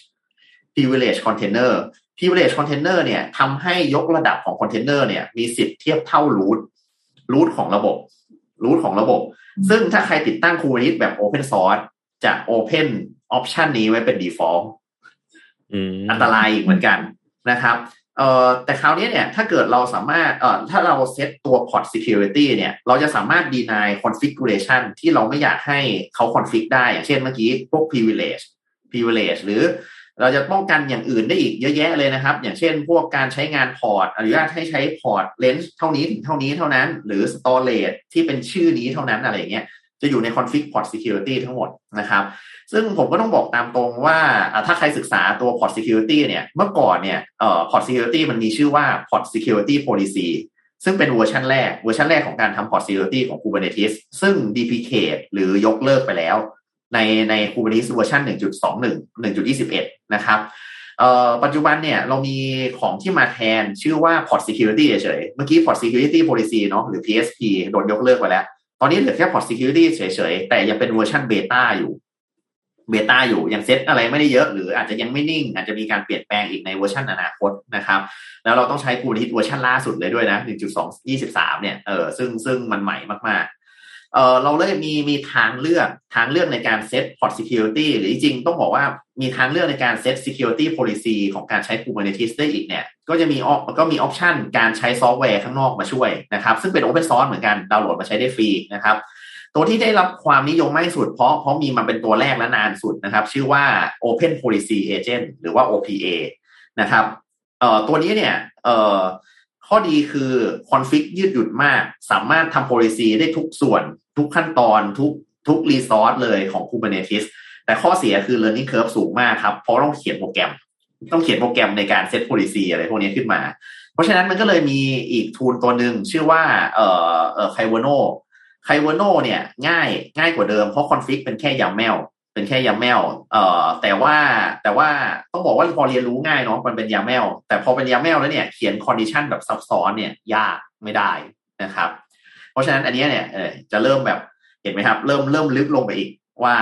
container privilege container เนี่ยทำให้ยกระดับของคอนเทนเนอร์เนี่ยมีสิทธิ์เทียบเท่า root ของระบบ root ของระบบ ซึ่งถ้าใครติดตั้ง Kubernetes แบบ Open Source จะ Open Option นี้ไว้เป็น default อันตรายอีกเหมือนกันนะครับแต่คราวนี้เนี่ยถ้าเกิดเราสามารถถ้าเราเซตตัว Pod Security เนี่ยเราจะสามารถ deny configuration ที่เราไม่อยากให้เขา config ได้อย่างเช่นเมื่อกี้พวก privilege หรือเราจะป้องกันอย่างอื่นได้อีกเยอะแยะเลยนะครับอย่างเช่นพวกการใช้งานพอร์ตอนุญาตให้ใช้พอร์ตเลนส์เท่านี้ถึงเท่านี้เท่านั้นหรือ storage ที่เป็นชื่อนี้เท่านั้นอะไรอย่างเงี้ยจะอยู่ใน config port security ทั้งหมดนะครับซึ่งผมก็ต้องบอกตามตรงว่าถ้าใครศึกษาตัว port security เนี่ยเมื่อก่อนเนี่ยport security มันมีชื่อว่า port security policy ซึ่งเป็นเวอร์ชันแรกของการทำ port security ของ Kubernetes ซึ่ง deprecate หรือยกเลิกไปแล้วใน Kubernetes เวอร์ชัน 1.21 นะครับปัจจุบันเนี่ยเรามีของที่มาแทนชื่อว่า Pod Security เฉยๆเมื่อกี้ Pod Security Policy เนาะหรือ PSP โดนยกเลิกไปแล้วตอนนี้เหลือแค่ Pod Security เฉยๆแต่ยังเป็นเวอร์ชันเบต้าอยู่ยังเซตอะไรไม่ได้เยอะหรืออาจจะยังไม่นิ่งอาจจะมีการเปลี่ยนแปลงอีกในเวอร์ชันอนาคตนะครับแล้วเราต้องใช้ Kubernetes เวอร์ชันล่าสุดเลยด้วยนะ 1.2.23 เนี่ยซึ่งมันใหม่มากๆเราเลยมีทางเลือกในการเซต Pod Security หรือจริงต้องบอกว่ามีทางเลือกในการเซต Security Policy ของการใช้ Kubernetes ได้อีกเนี่ยก็มีออปชันการใช้ซอฟต์แวร์ข้างนอกมาช่วยนะครับซึ่งเป็น Open Source เหมือนกันดาวน์โหลดมาใช้ได้ฟรีนะครับตัวที่ได้รับความนิยมมากที่สุดเพราะมีมันเป็นตัวแรกและนานสุดนะครับชื่อว่า Open Policy Agent หรือว่า OPA นะครับตัวนี้เนี่ยข้อดีคือคอนฟิกยืดหยุ่นมากสามารถทำ policy ได้ทุกส่วนทุกขั้นตอนทุก resource เลยของ Kubernetes แต่ข้อเสียคือ learning curve สูงมากครับเพราะต้องเขียนโปรแกรมในการเซต policy อะไรพวกนี้ขึ้นมาเพราะฉะนั้นมันก็เลยมีอีก tool ตัวหนึ่งชื่อว่าKyverno เนี่ยง่ายกว่าเดิมเพราะคอนฟิกเป็นแค่YAML แต่ว่าต้องบอกว่าพอเรียนรู้ง่ายเนาะมันเป็น YAML แต่พอเป็น YAML แล้วเนี่ยเขียน condition แบบซับซ้อนเนี่ยยากไม่ได้นะครับเพราะฉะนั้นอันนี้เนี่ยจะเริ่มแบบเห็นไหมครับเริ่มลึกลงไปอีกว่า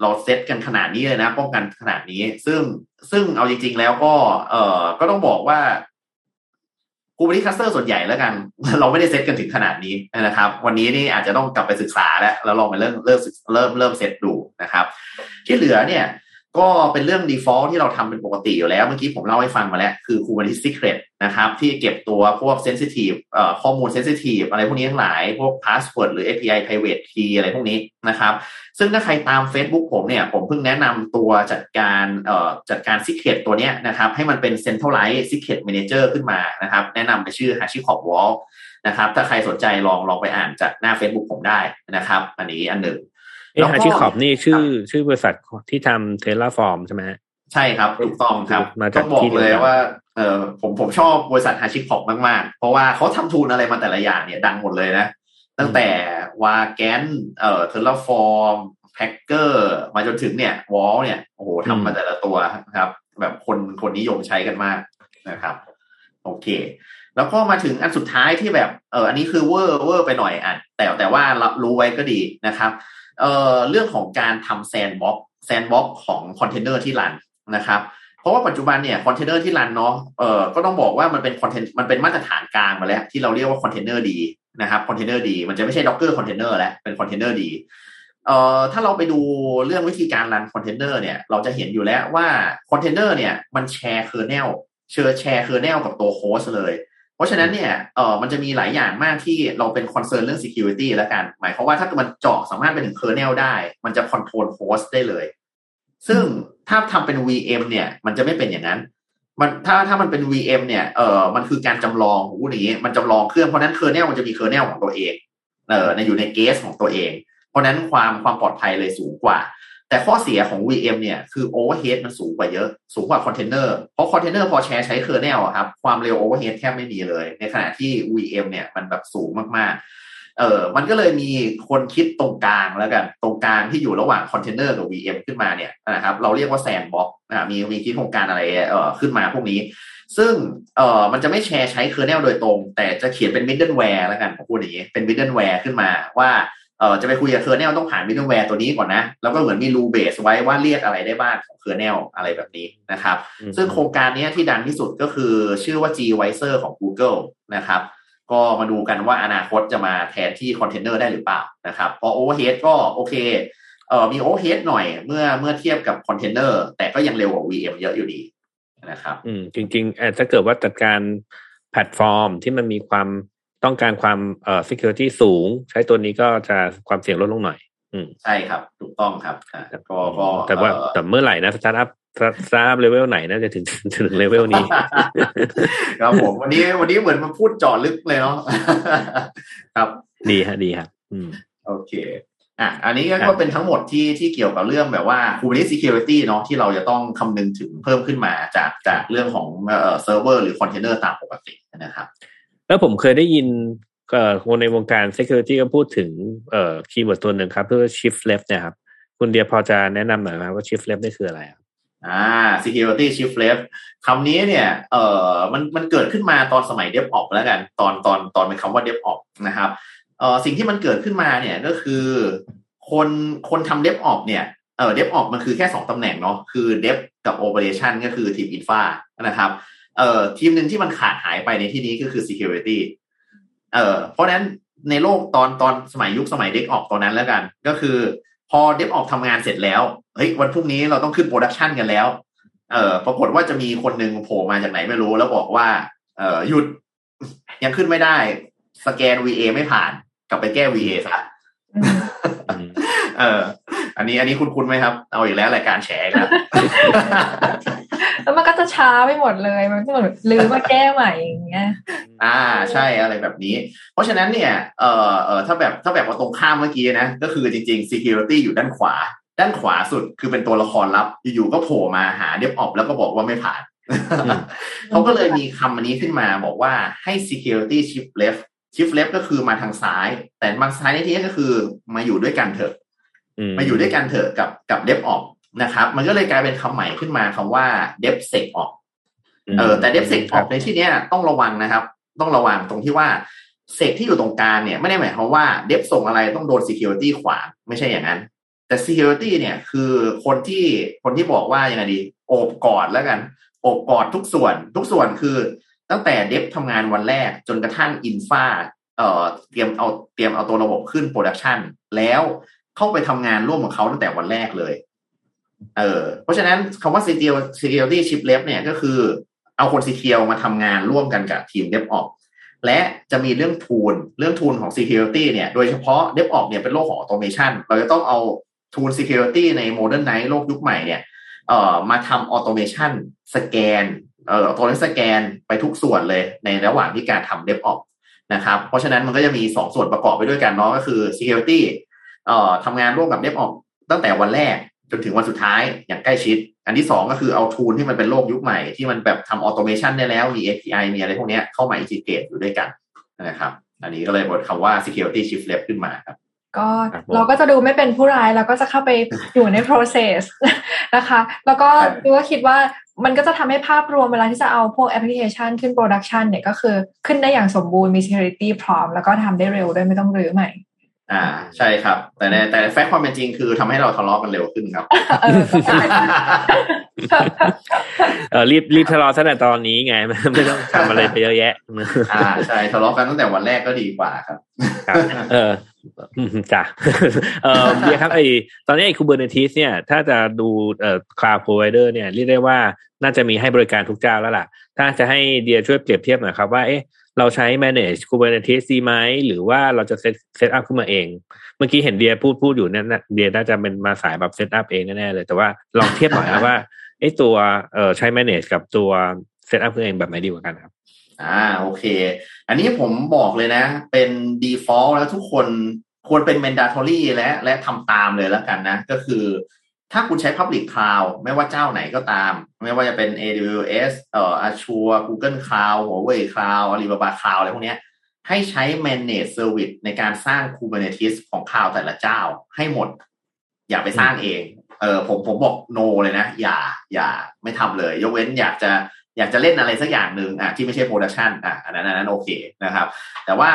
เราเซตกันขนาดนี้เลยนะป้องกันขนาดนี้ซึ่งเอาจริงๆแล้วก็ต้องบอกว่า Kubernetes cluster ส่วนใหญ่แล้วกันเราไม่ได้เซตกันถึงขนาดนี้นะครับวันนี้นี่อาจจะต้องกลับไปศึกษาแล้วลองไปเริ่มเซตดูนะครับที่เหลือเนี่ยก็เป็นเรื่อง default ที่เราทำเป็นปกติอยู่แล้วเมื่อกี้ผมเล่าให้ฟังมาแล้วคือ Kubernetes Secret นะครับที่เก็บตัวพวก sensitive ข้อมูล sensitive อะไรพวกนี้ทั้งหลายพวก password หรือ API private key อะไรพวกนี้นะครับซึ่งถ้าใครตาม Facebook ผมเนี่ยผมเพิ่งแนะนำตัวจัดการ Secret ตัวเนี้ยนะครับให้มันเป็น Centralized Secret Manager ขึ้นมานะครับแนะนำไปชื่อ HashiCorp Vault นะครับถ้าใครสนใจลองไปอ่านจากหน้า Facebook ผมได้นะครับอันนี้อันหนึ่งHashiCorp นี่ชื่อบริษัทที่ทำ Terraform ใช่ไหมใช่ครับถูกต้องครับต้องบอกเลยว่าผมชอบบริษัท HashiCorp มากๆเพราะว่าเขาทำทูลอะไรมาแต่ละอย่างเนี่ยดังหมดเลยนะตั้งแต่ Vagrant Terraform Packer มาจนถึงเนี่ย Vault เนี่ยโอ้โหทำมาแต่ละตัวครับแบบคนนิยมใช้กันมากนะครับโอเคแล้วก็มาถึงอันสุดท้ายที่แบบอันนี้คือเวอร์ไปหน่อยอ่ะแต่ว่ารู้ไว้ก็ดีนะครับเรื่องของการทำแซนด์บ็อกของคอนเทนเนอร์ที่รันนะครับเพราะว่าปัจจุบันเนี่ยคอนเทนเนอร์ที่รันเนาะก็ต้องบอกว่ามันเป็นมาตรฐานกลางมาแล้วที่เราเรียกว่าคอนเทนเนอร์ดีนะครับคอนเทนเนอร์ดีมันจะไม่ใช่ Docker คอนเทนเนอร์แล้วเป็นคอนเทนเนอร์ดีถ้าเราไปดูเรื่องวิธีการรันคอนเทนเนอร์เนี่ยเราจะเห็นอยู่แล้วว่าคอนเทนเนอร์เนี่ยมันแชร์เคอร์เนลกับตัวโฮสต์เลยเพราะฉะนั้นเนี่ยมันจะมีหลายอย่างมากที่เราเป็นคอนเซิร์นเรื่อง security แล้วกันหมายความว่าถ้ามันเจาะสามารถไปถึง kernel ได้มันจะ control host ได้เลยซึ่งถ้าทำเป็น VM เนี่ยมันจะไม่เป็นอย่างนั้นมันถ้ามันเป็น VM เนี่ยมันคือการจำลองอย่างนี้มันจำลองเครื่องเพราะนั้น kernel มันจะมี kernel ของตัวเองอยู่ใน case ของตัวเองเพราะนั้นความปลอดภัยเลยสูงกว่าแต่ข้อเสียของ VM เนี่ยคือ overhead มันสูงกว่าเยอะสูงกว่าคอนเทนเนอร์เพราะคอนเทนเนอร์พอแชร์ใช้ kernel อ่ะครับความเร็ว overhead แทบไม่มีเลยในขณะที่ VM เนี่ยมันแบบสูงมากๆมันก็เลยมีคนคิดตรงกลางแล้วกันตรงกลางที่อยู่ระหว่างคอนเทนเนอร์กับ VM ขึ้นมาเนี่ยนะครับเราเรียกว่า sandbox มีคิดโครงการอะไรขึ้นมาพวกนี้ซึ่งมันจะไม่แชร์ใช้ kernel โดยตรงแต่จะเขียนเป็น middleware แล้วกันผมพูดอย่างงี้เป็น middleware ขึ้นมาว่าจะไปคุยกับ kernel ต้องผ่าน middleware ตัวนี้ก่อนนะแล้วก็เหมือนมี rule base ไว้ว่าเรียกอะไรได้บ้างของ kernel อะไรแบบนี้นะครับซึ่งโครงการนี้ที่ดังที่สุดก็คือชื่อว่า Gvisor ของ Google นะครับก็มาดูกันว่าอนาคตจะมาแทนที่คอนเทนเนอร์ได้หรือเปล่านะครับพอ overhead ก็โอเคมี overhead หน่อยเมื่อเทียบกับคอนเทนเนอร์แต่ก็ยังเร็วกว่า VM เยอะอยู่ดีนะครับจริงๆถ้าเกิดว่าจัดการแพลตฟอร์มที่มันมีความต้องการความsecurity สูงใช้ตัวนี้ก็จะความเสี่ยงลดลงหน่อยใช่ครับถูกต้องครับก็แต่เมื่อไหร่นะสตาร์ทอัพเลเวลไหนนะจะถึงเลเวลนี้ครับผมวันนี้เหมือนมาพูดเจาะลึกเลยเนาะครับดีฮะโอเคอันนี้ก็เป็นทั้งหมดที่เกี่ยวกับเรื่องแบบว่า Kubernetes security เนาะที่เราจะต้องคำนึงถึงเพิ่มขึ้นมาจากเรื่องของเซิร์ฟเวอร์หรือคอนเทนเนอร์ตามปกตินะครับแล้วผมเคยได้ยินคนในวงการ security ก็พูดถึงคีย์เวิร์ดตัวหนึ่งครับที่ว่า shift left เนี่ยครับคุณเดียพอจะแนะนำหน่อยไหมว่า shift left นี่คืออะไรครับsecurity shift left คำนี้เนี่ยมันเกิดขึ้นมาตอนสมัย DevOps แล้วกันตอนเป็นคำว่า DevOps นะครับสิ่งที่มันเกิดขึ้นมาเนี่ยก็คือคนทำ DevOps เนี่ยDevOps มันคือแค่2ตำแหน่งเนาะคือ Dev กับ Operation ก็คือทีม Infra นะครับทีมหนึ่งที่มันขาดหายไปในที่นี้ก็คือ security เพราะนั้นในโลกตอนสมัยยุคสมัย DevOps ตอนนั้นแล้วกันก็คือพอ DevOps ทำงานเสร็จแล้วเฮ้ยวันพรุ่งนี้เราต้องขึ้น production กันแล้วปรากฏว่าจะมีคนหนึ่งโผล่มาจากไหนไม่รู้แล้วบอกว่าหยุดยังขึ้นไม่ได้สแกน VA ไม่ผ่านกลับไปแก้ VA ซะ อันนี้คุ้นๆไหมครับเอาอีกแล้วรายการแฉครับ แล้วมันก็จะช้าไปหมดเลยมันก็เหมือนลืมว่าแก้ใหม่อย่างเงี้ยใช่อะไรแบบนี้เพราะฉะนั้นเนี่ยถ้าแบบว่าตรงข้ามเมื่อกี้นะก็คือจริงๆ security อยู่ด้านขวาสุดคือเป็นตัวละครลับอยู่ๆก็โผล่มาหาDevOpsแล้วก็บอกว่าไม่ผ่าน เขาก็เลยมีคำอันนี้ขึ้นมาบอกว่าให้ security shift left ก็คือมาทางซ้ายแต่มาซ้ายในที่นี้ก็คือมาอยู่ด้วยกันเถอะกับDevOpsนะครับมันก็เลยกลายเป็นคำใหม่ขึ้นมาคำว่า DevSecOps แต่ DevSecOps ในที่นี้ต้องระวังนะครับต้องระวังตรงที่ว่า Sec ที่อยู่ตรงกลางเนี่ยไม่ได้หมายความว่า Dev ส่งอะไรต้องโดน security ขวางไม่ใช่อย่างนั้นแต่ security เนี่ยคือคนที่บอกว่ายังไงดีโอบกอดแล้วกันโอบกอดทุกส่วนคือ ตั้งแต่เดฟทำงานวันแรกจนกระทั่งอินฟาเตรียมเอาตัวระบบขึ้นโปรดักชันแล้วเข้าไปทำงานร่วมกับเขาตั้งแต่วันแรกเลยเพราะฉะนั้นคำว่า Security Ship Left เนี่ยก็คือเอาคน Security มาทำงานร่วมกันกับทีม DevOps และจะมีเรื่องทูลของ Security เนี่ยโดยเฉพาะ DevOps เนี่ยเป็นโลกของ Automation เราจะต้องเอาทูล Security ใน Modern Night โลกยุคใหม่เนี่ยมาทำ Automation สแกนตัวนี้สแกนไปทุกส่วนเลยในระหว่างที่การทำ DevOps นะครับเพราะฉะนั้นมันก็จะมี2 ส่วนประกอบไปด้วยกันเนาะก็คือ Security ทำงานร่วมกับ DevOps ตั้งแต่วันแรกจนถึงวันสุดท้ายอย่างใกล้ชิดอันที่2ก็คือเอาทูลที่มันเป็นโลกยุคใหม่ที่มันแบบทำออโตเมชันได้แล้วมี API มีอะไรพวกนี้เข้ามาอินทิเกรตอยู่ด้วยกันนะครับอันนี้ก็เลยบทคำว่า Security Shift Left ขึ้นมาครับก็เราก็จะดูไม่เป็นผู้ร้ายเราก็จะเข้าไปอยู่ใน process นะคะแล้วก็ดูว่าคิดว่ามันก็จะทำให้ภาพรวมเวลาที่จะเอาพวกแอปพลิเคชันขึ้น production เนี่ยก็คือขึ้นได้อย่างสมบูรณ์มี security พร้อมแล้วก็ทำได้เร็วด้วยไม่ต้องรื้อใหม่ใช่ครับแต่แฟกต์ความเป็นจริงคือทำให้เราทะเลาะกันเร็วขึ้นครับรีบทะเลาะตั้งแต่ตอนนี้ไงไม่ต้องทำอะไรไปเยอะแยะใช่ทะเลาะกันตั้งแต่วันแรกก็ดีกว่าครับจ้ะเนี่ยครับตอนนี้ไอ้ Kubernetes เนี่ยถ้าจะดูcloud provider เนี่ยเรียกได้ว่าน่าจะมีให้บริการทุกเจ้าแล้วล่ะถ้าจะให้เดียช่วยเปรียบเทียบหน่อยครับว่าเราใช้ manage Kubernetes ดีไหมหรือว่าเราจะเซตอัพขึ้นมาเองเมื่อกี้เห็นเดียพูดอยู่เนี่ยเดียน่าจะเป็นมาสายแบบเซตอัพเองแน่ๆเลยแต่ว่าลองเทียบหน่อยนะว่าไอ้ตัวใช้ manage กับตัวเซตอัพขึ้นเองแบบไหนดีกว่ากันครับโอเคอันนี้ผมบอกเลยนะเป็น default แล้วทุกคนควรเป็น mandatory และทำตามเลยแล้วกันนะก็คือถ้าคุณใช้ Public Cloud ไม่ว่าเจ้าไหนก็ตามไม่ว่าจะเป็น AWS Azure Google Cloud Huawei Cloud Alibaba Cloud อะไรพวกนี้ให้ใช้ Managed Service ในการสร้าง Kubernetes ของ Cloud แต่ละเจ้าให้หมดอย่าไปสร้างเองผมบอก no เลยนะอย่าไม่ทำเลยยกเว้นอยากจะเล่นอะไรสักอย่างหนึ่งที่ไม่ใช่ Production อันนั้นโอเคนะครับแต่ว่า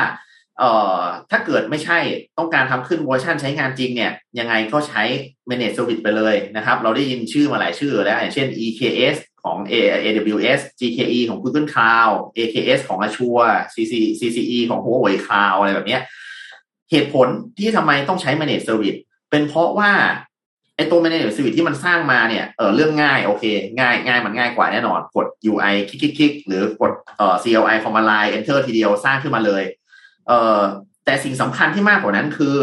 ถ้าเกิดไม่ใช่ต้องการทำขึ้นเวอร์ชันใช้งานจริงเนี่ยยังไงก็ใช้ Managed Service ไปเลยนะครับเราได้ยินชื่อมาหลายชื่อแล้วอย่างเช่น EKS ของ AWS GKE ของ Google Cloud AKS ของ Azure CCE ของ Huawei Cloud อะไรแบบเนี้ยเหตุผลที่ทำไมต้องใช้ Managed Service เป็นเพราะว่าไอ้ตัว Managed Service ที่มันสร้างมาเนี่ยเรื่องง่ายโอเคง่ายมันง่ายกว่าแน่นอนกด UI คลิกๆหรือกดCLI Command Line Enter ทีเดียวสร้างขึ้นมาเลยแต่สิ่งสำคัญที่มากกว่านั้นคือ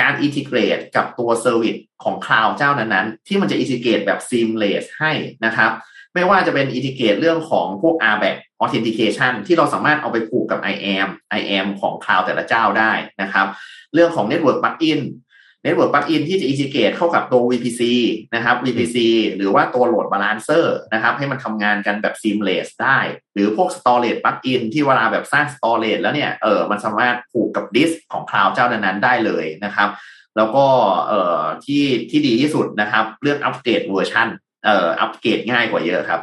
การอินทิเกรตกับตัวเซอร์วิสของคลาวด์เจ้านั้นๆที่มันจะอินทิเกรตแบบซีมเลสให้นะครับไม่ว่าจะเป็นอินทิเกรตเรื่องของพวก RBAC Authentication ที่เราสามารถเอาไปผูกกับ IAM ของคลาวด์แต่ละเจ้าได้นะครับเรื่องของ Network Pluginที่จะอินทิเกรตเข้ากับตัว VPC นะครับ VPC หรือว่าตัว Load Balancer นะครับให้มันทำงานกันแบบ seamless ได้หรือพวก Storage Plugin ที่เวลาแบบสร้าง Storage แล้วเนี่ยมันสามารถผูกกับ Disk ของ Cloud เจ้านั้นๆได้เลยนะครับแล้วก็ที่ดีที่สุดนะครับเรื่องอัปเกรดเวอร์ชันอัปเกรดง่ายกว่าเยอะครับ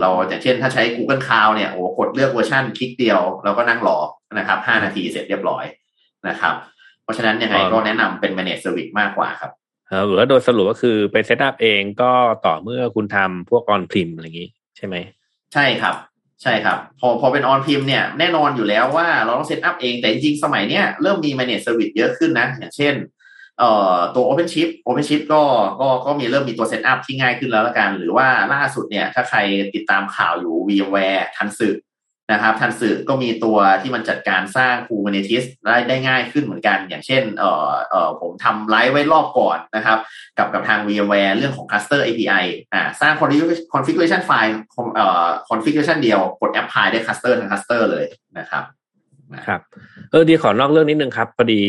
เราอย่างเช่นถ้าใช้ Google Cloud เนี่ยกดเลือกเวอร์ชันคลิกเดียวเราก็นั่งรอนะครับ5นาทีเสร็จเรียบร้อยนะครับเพราะฉะนั้นยังไงก็แนะนำเป็น Managed Service มากกว่าครับหรือว่าโดยสรุปก็คือไปเซตอัพเองก็ต่อเมื่อคุณทำพวก on prem อะไรอย่างนี้ใช่ไหมใช่ครับพอเป็น on prem เนี่ยแน่นอนอยู่แล้วว่าเราต้องเซตอัพเองแต่จริงๆสมัยเนี้ยเริ่มมี Managed Service เยอะขึ้นนะอย่างเช่นตัว OpenShift ก็มีเริ่มมีตัวเซตอัพที่ง่ายขึ้นแล้วละกันหรือว่าล่าสุดเนี่ยถ้าใครติดตามข่าวอยู่ VMware ทันสึก็มีตัวที่มันจัดการสร้าง Kubernetes ได้ง่ายขึ้นเหมือนกันอย่างเช่นผมทำไลฟ์ไว้รอบก่อนนะครับกับทาง VMware เรื่องของ Cluster API สร้าง configuration file configuration เดียวกด apply ได้ cluster ทั้ง cluster เลยนะครับดีขอนอกเรื่องนิดนึงครับพอดี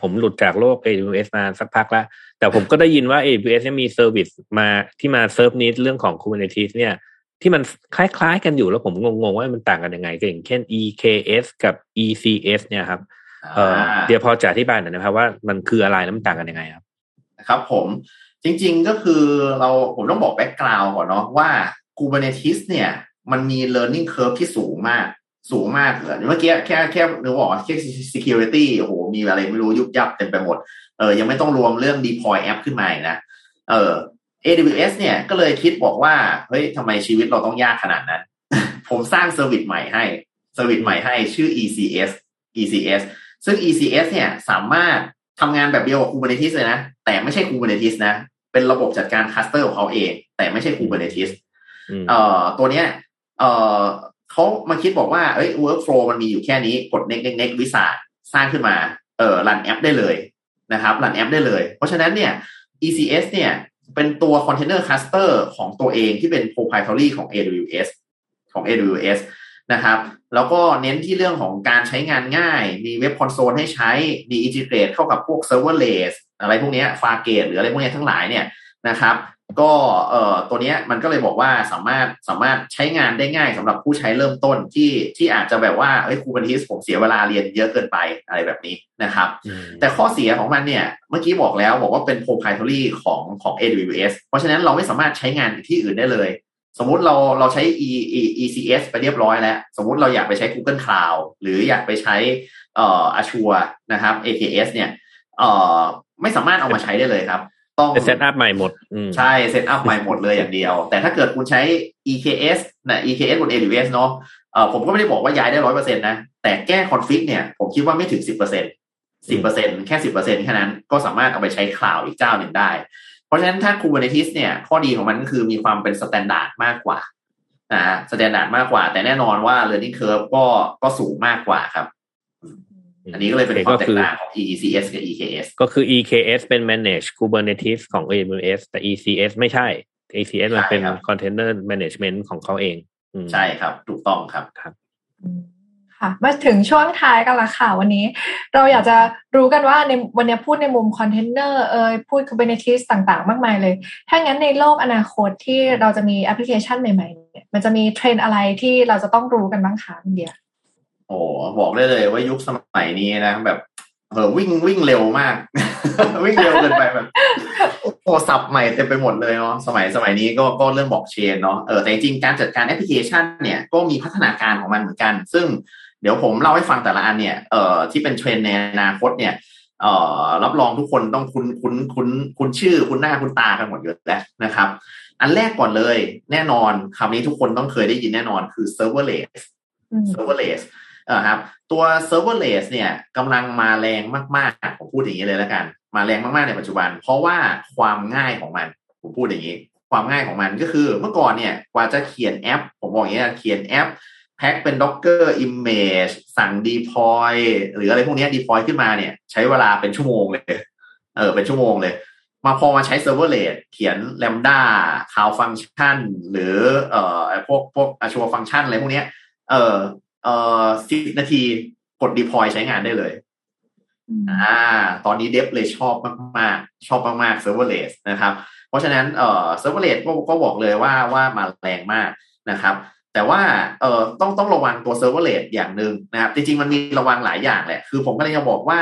ผมหลุดจากโลก AWS มาสักพักแล้วแต่ผมก็ได้ยินว่า AWS เนี่ยมีเซอร์วิสมาที่มาเซิร์ฟนิดเรื่องของ Kubernetes เนี่ยที่มันคล้ายๆกันอยู่แล้วผมงงว่ามันต่างกันยังไงก็อย่างเช่น EKS กับ ECS เนี่ยครับเดี๋ยวพอจะอธิบายหน่อยนะครับว่ามันคืออะไรแล้วมันต่างกันยังไงครับครับผมจริงๆก็คือผมต้องบอกแบ็คกราวด์ก่อนเนาะว่า Kubernetes เนี่ยมันมี learning curve ที่สูงมากเลยเมื่อกี้แค่นึกว่าแค่ security โอ้โหมีอะไรไม่รู้ยุบยับเต็มไปหมดยังไม่ต้องรวมเรื่อง deploy app ขึ้นมาอีกนะAWS เนี่ยก็เลยคิดบอกว่าเฮ้ยทำไมชีวิตเราต้องยากขนาดนั้น ผมสร้างเซอร์วิสใหม่ให้ชื่อ ECS ซึ่ง ECS เนี่ยสามารถทำงานแบบเดียวกับ Kubernetes เลยนะแต่ไม่ใช่ Kubernetes นะเป็นระบบจัดการคลัสเตอร์ของเขาเองแต่ไม่ใช่ Kubernetes ตัวเนี้ยเขามาคิดบอกว่าเอ้ย workflow มันมีอยู่แค่นี้กด next วิสาสร้างขึ้นมารันแอปได้เลยนะครับรันแอปได้เลยเพราะฉะนั้นเนี่ย ECS เนี่ยเป็นตัว container cluster ของตัวเองที่เป็น proprietary ของ AWS นะครับแล้วก็เน้นที่เรื่องของการใช้งานง่ายมีเว็บคอนโซลให้ใช้มี integrate เข้ากับพวก serverless อะไรพวกนี้ Fargate หรืออะไรพวกนี้ทั้งหลายเนี่ยนะครับก็ตัวนี้มันก็เลยบอกว่าสามารถใช้งานได้ง่ายสำหรับผู้ใช้เริ่มต้นที่อาจจะแบบว่าเอ้ย Kubernetes ผมเสียเวลาเรียนเยอะเกินไปอะไรแบบนี้นะครับแต่ข้อเสียของมันเนี่ยเมื่อกี้บอกแล้วบอกว่าเป็น proprietary ของ AWS เพราะฉะนั้นเราไม่สามารถใช้งานที่อื่นได้เลยสมมุติเราใช้ ECS ไปเรียบร้อยแล้วสมมุติเราอยากไปใช้ Google Cloud หรืออยากไปใช้Azure นะครับ AKS เนี่ยไม่สามารถเอามาใช้ได้เลยครับต้องเซตอัพใหม่หมดใช่เซตอัพใหม่หมดเลยอย่างเดียวแต่ถ้าเกิดคุณใช้ EKS นะ EKS บน AWS เนาะผมก็ไม่ได้บอกว่าย้ายได้ 100% นะแต่แก้คอนฟิกเนี่ยผมคิดว่าไม่ถึง 10% แค่ 10% แค่นั้นก็สามารถเอาไปใช้คลาวด์อีกเจ้าหนึ่งได้เพราะฉะนั้นถ้า Kubernetes เนี่ยข้อดีของมันคือมีความเป็นสแตนดาร์ดมากกว่าแต่แน่นอนว่า learning curve ก็สูงมากกว่าครับอันนี้ก็เลยเป็นความแตกต่างของ ECS กับ EKS ก็คือ EKS เป็น manage Kubernetes ของ AWS แต่ ECS ไม่ใช่ ECS มันเป็น container management ของเขาเองใช่ครับถูกต้องครับครับค่ะมาถึงช่วงท้ายกันละค่ะวันนี้เราอยากจะรู้กันว่าในวันนี้พูดในมุม container พูด Kubernetes ต่างๆมากมายเลยถ้างั้นในโลกอนาคตที่เราจะมีแอปพลิเคชันใหม่ๆเนี่ยมันจะมีเทรนด์อะไรที่เราจะต้องรู้กันบ้างคะเดียโอ้บอกได้เลยว่ายุคสมัยนี้นะแบบวิ่งเร็วมาก วิ่งเร็วเกินไปแบบโทรศัพท์ใหม่เต็มไปหมดเลยเนาะสมัยนี้ก็เรื่องบล็อกเชนเนาะแต่จริงๆการจัดการแอปพลิเคชันเนี่ยก็มีพัฒนาการของมันเหมือนกันซึ่งเดี๋ยวผมเล่าให้ฟังแต่ละอันเนี่ยที่เป็นเทรนด์ในอนาคตเนี่ยรับรองทุกคนต้องคุ้นชื่อคุ้นหน้าคุ้นตากันหมดอยู่แล้วนะครับอันแรกก่อนเลยแน่นอนคำนี้ทุกคนต้องเคยได้ยินแน่นอนคือ serverless serverlessครับตัว serverless เนี่ยกำลังมาแรงมากๆผมพูดอย่างนี้เลยแล้วกันมาแรงมากๆในปัจจุบันเพราะว่าความง่ายของมันผมพูดอย่างนี้ความง่ายของมันก็คือเมื่อก่อนเนี่ยกว่าจะเขียนแอปผมบอกอย่างนี้เขียนแอปแพ็คเป็น Docker image สั่ง deploy หรืออะไรพวกนี้ deploy ขึ้นมาเนี่ยใช้เวลาเป็นชั่วโมงเลยเป็นชั่วโมงเลยมาพอมาใช้ serverless เขียน lambda cloud function หรือพวก Azure function อะไรพวกนี้10 นาทีกด deploy ใช้งานได้เลยตอนนี้เดฟเลยชอบมากๆ serverless นะครับเพราะฉะนั้นserverless ก็บอกเลยว่ามาแรงมากนะครับแต่ว่าต้องระวังตัว serverless อย่างนึงนะครับจริงๆมันมีระวังหลายอย่างแหละคือผมก็เลยจะบอกว่า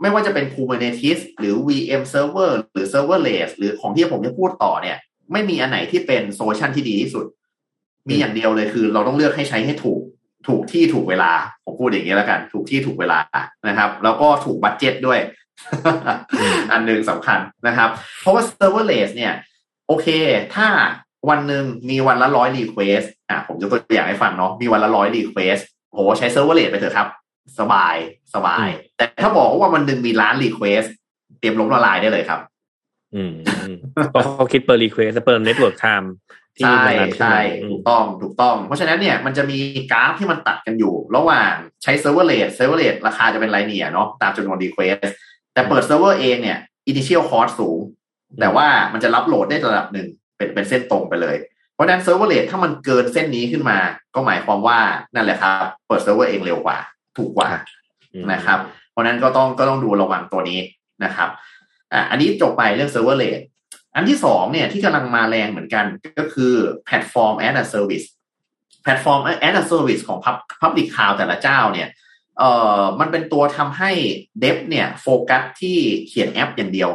ไม่ว่าจะเป็น Kubernetes หรือ VM server หรือ serverless หรือของที่ผมจะพูดต่อเนี่ยไม่มีอันไหนที่เป็นโซลูชันที่ดีที่สุดมีอย่างเดียวเลยคือเราต้องเลือกให้ใช้ให้ถูกที่ถูกเวลาผมพูดอย่างนี้แล้วกันถูกที่ถูกเวลานะครับแล้วก็ถูกบัดเจ็ตด้วย อันนึงสำคัญนะครับเพราะว่า serverless เนี่ยโอเคถ้าวันนึงมีวันละ100 request ผมจะตัวอย่างให้ฟังเนาะมีวันละ100 request โหใช้ serverless ไปเถอะครับสบายแต่ถ้าบอกว่าวันนึงมีล้าน request เตรียมล้มละลายได้เลยครับก็เขาคิด per request เปิด network timeใช่ถูกต้องเพราะฉะนั้นเนี่ยมันจะมีกราฟที่มันตัดกันอยู่ระหว่างใช้ serverless ราคาจะเป็นไลเนียร์เนาะตามจำนวน request แต่เปิด server เองเนี่ย initial cost สูงแต่ว่ามันจะรับโหลดได้ระดับหนึ่งเป็นเส้นตรงไปเลยเพราะฉะนั้น serverless ถ้ามันเกินเส้นนี้ขึ้นมาก็หมายความว่านั่นแหละครับเปิด server เองเร็วกว่าถูกกว่านะครับเพราะนั้นก็ต้องดูระวังตัวนี้นะครับอันนี้จบไปเรื่อง serverlessอันที่สองเนี่ยที่กำลังมาแรงเหมือนกันก็คือแพลตฟอร์ม as a service แพลตฟอร์ม as a service ของ public cloud แต่ละเจ้าเนี่ยมันเป็นตัวทำให้เดฟเนี่ยโฟกัสที่เขียนแอปอย่างเดียว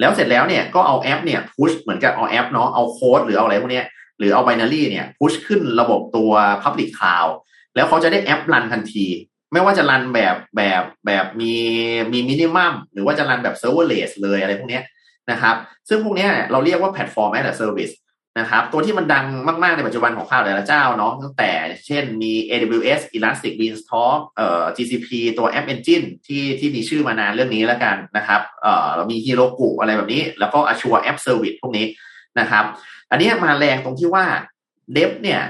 แล้วเสร็จแล้วเนี่ยก็เอาแอปเนี่ยพุชเหมือนกับเอาแอปเนาะเอาโค้ดหรือเอาอะไรพวกนี้หรือเอา binary เนี่ยพุชขึ้นระบบตัว public cloud แล้วเขาจะได้แอปรันทันทีไม่ว่าจะรันแบบมีมินิมัมหรือว่าจะรันแบบ serverless เลยอะไรพวกนี้นะครับซึ่งพวกนี้เราเรียกว่าแพลตฟอร์ม as a service นะครับตัวที่มันดังมากๆในปัจจุบันของคลาวด์แต่ละเจ้าเนาะตั้งแต่เช่นมี AWS Elastic Beanstalk GCP ตัว App Engine ที่มีชื่อมานานเรื่องนี้แล้วกันนะครับเรามี Heroku อะไรแบบนี้แล้วก็ Azure App Service พวกนี้นะครับอันนี้มาแรงตรงที่ว่าเดฟเนี่ย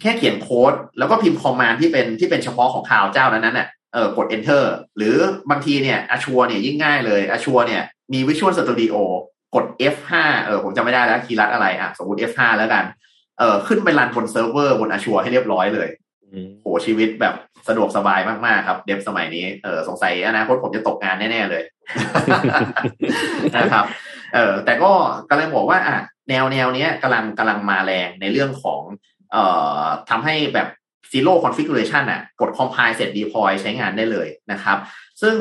แค่เขียนโค้ดแล้วก็พิมพ์คอมมานด์ที่เป็นเฉพาะของคลาวด์เจ้านั้นน่ะกด Enter หรือบางทีเนี่ย Azure เนี่ยยิ่งง่ายเลย Azure เนี่ยมี Visual Studioกด F5 ผมจำไม่ได้แล้วคีย์ลัดอะไรอ่ะสมมุติ F5 แล้วกันขึ้นไปรันบนเซิร์ฟเวอร์บน Azure ให้เรียบร้อยเลยโหชีวิตแบบสะดวกสบายมากๆครับเดฟสมัยนี้สงสัยอนาคตผมจะตกงานแน่ๆเลย นะครับแต่ก็กำลังบอกว่าอ่ะแนวเนี้ยกำลังมาแรงในเรื่องของทำให้แบบ Zero Configuration อ่ะกด Compile เสร็จ Deploy ใช้งานได้เลยนะครับซึ่ง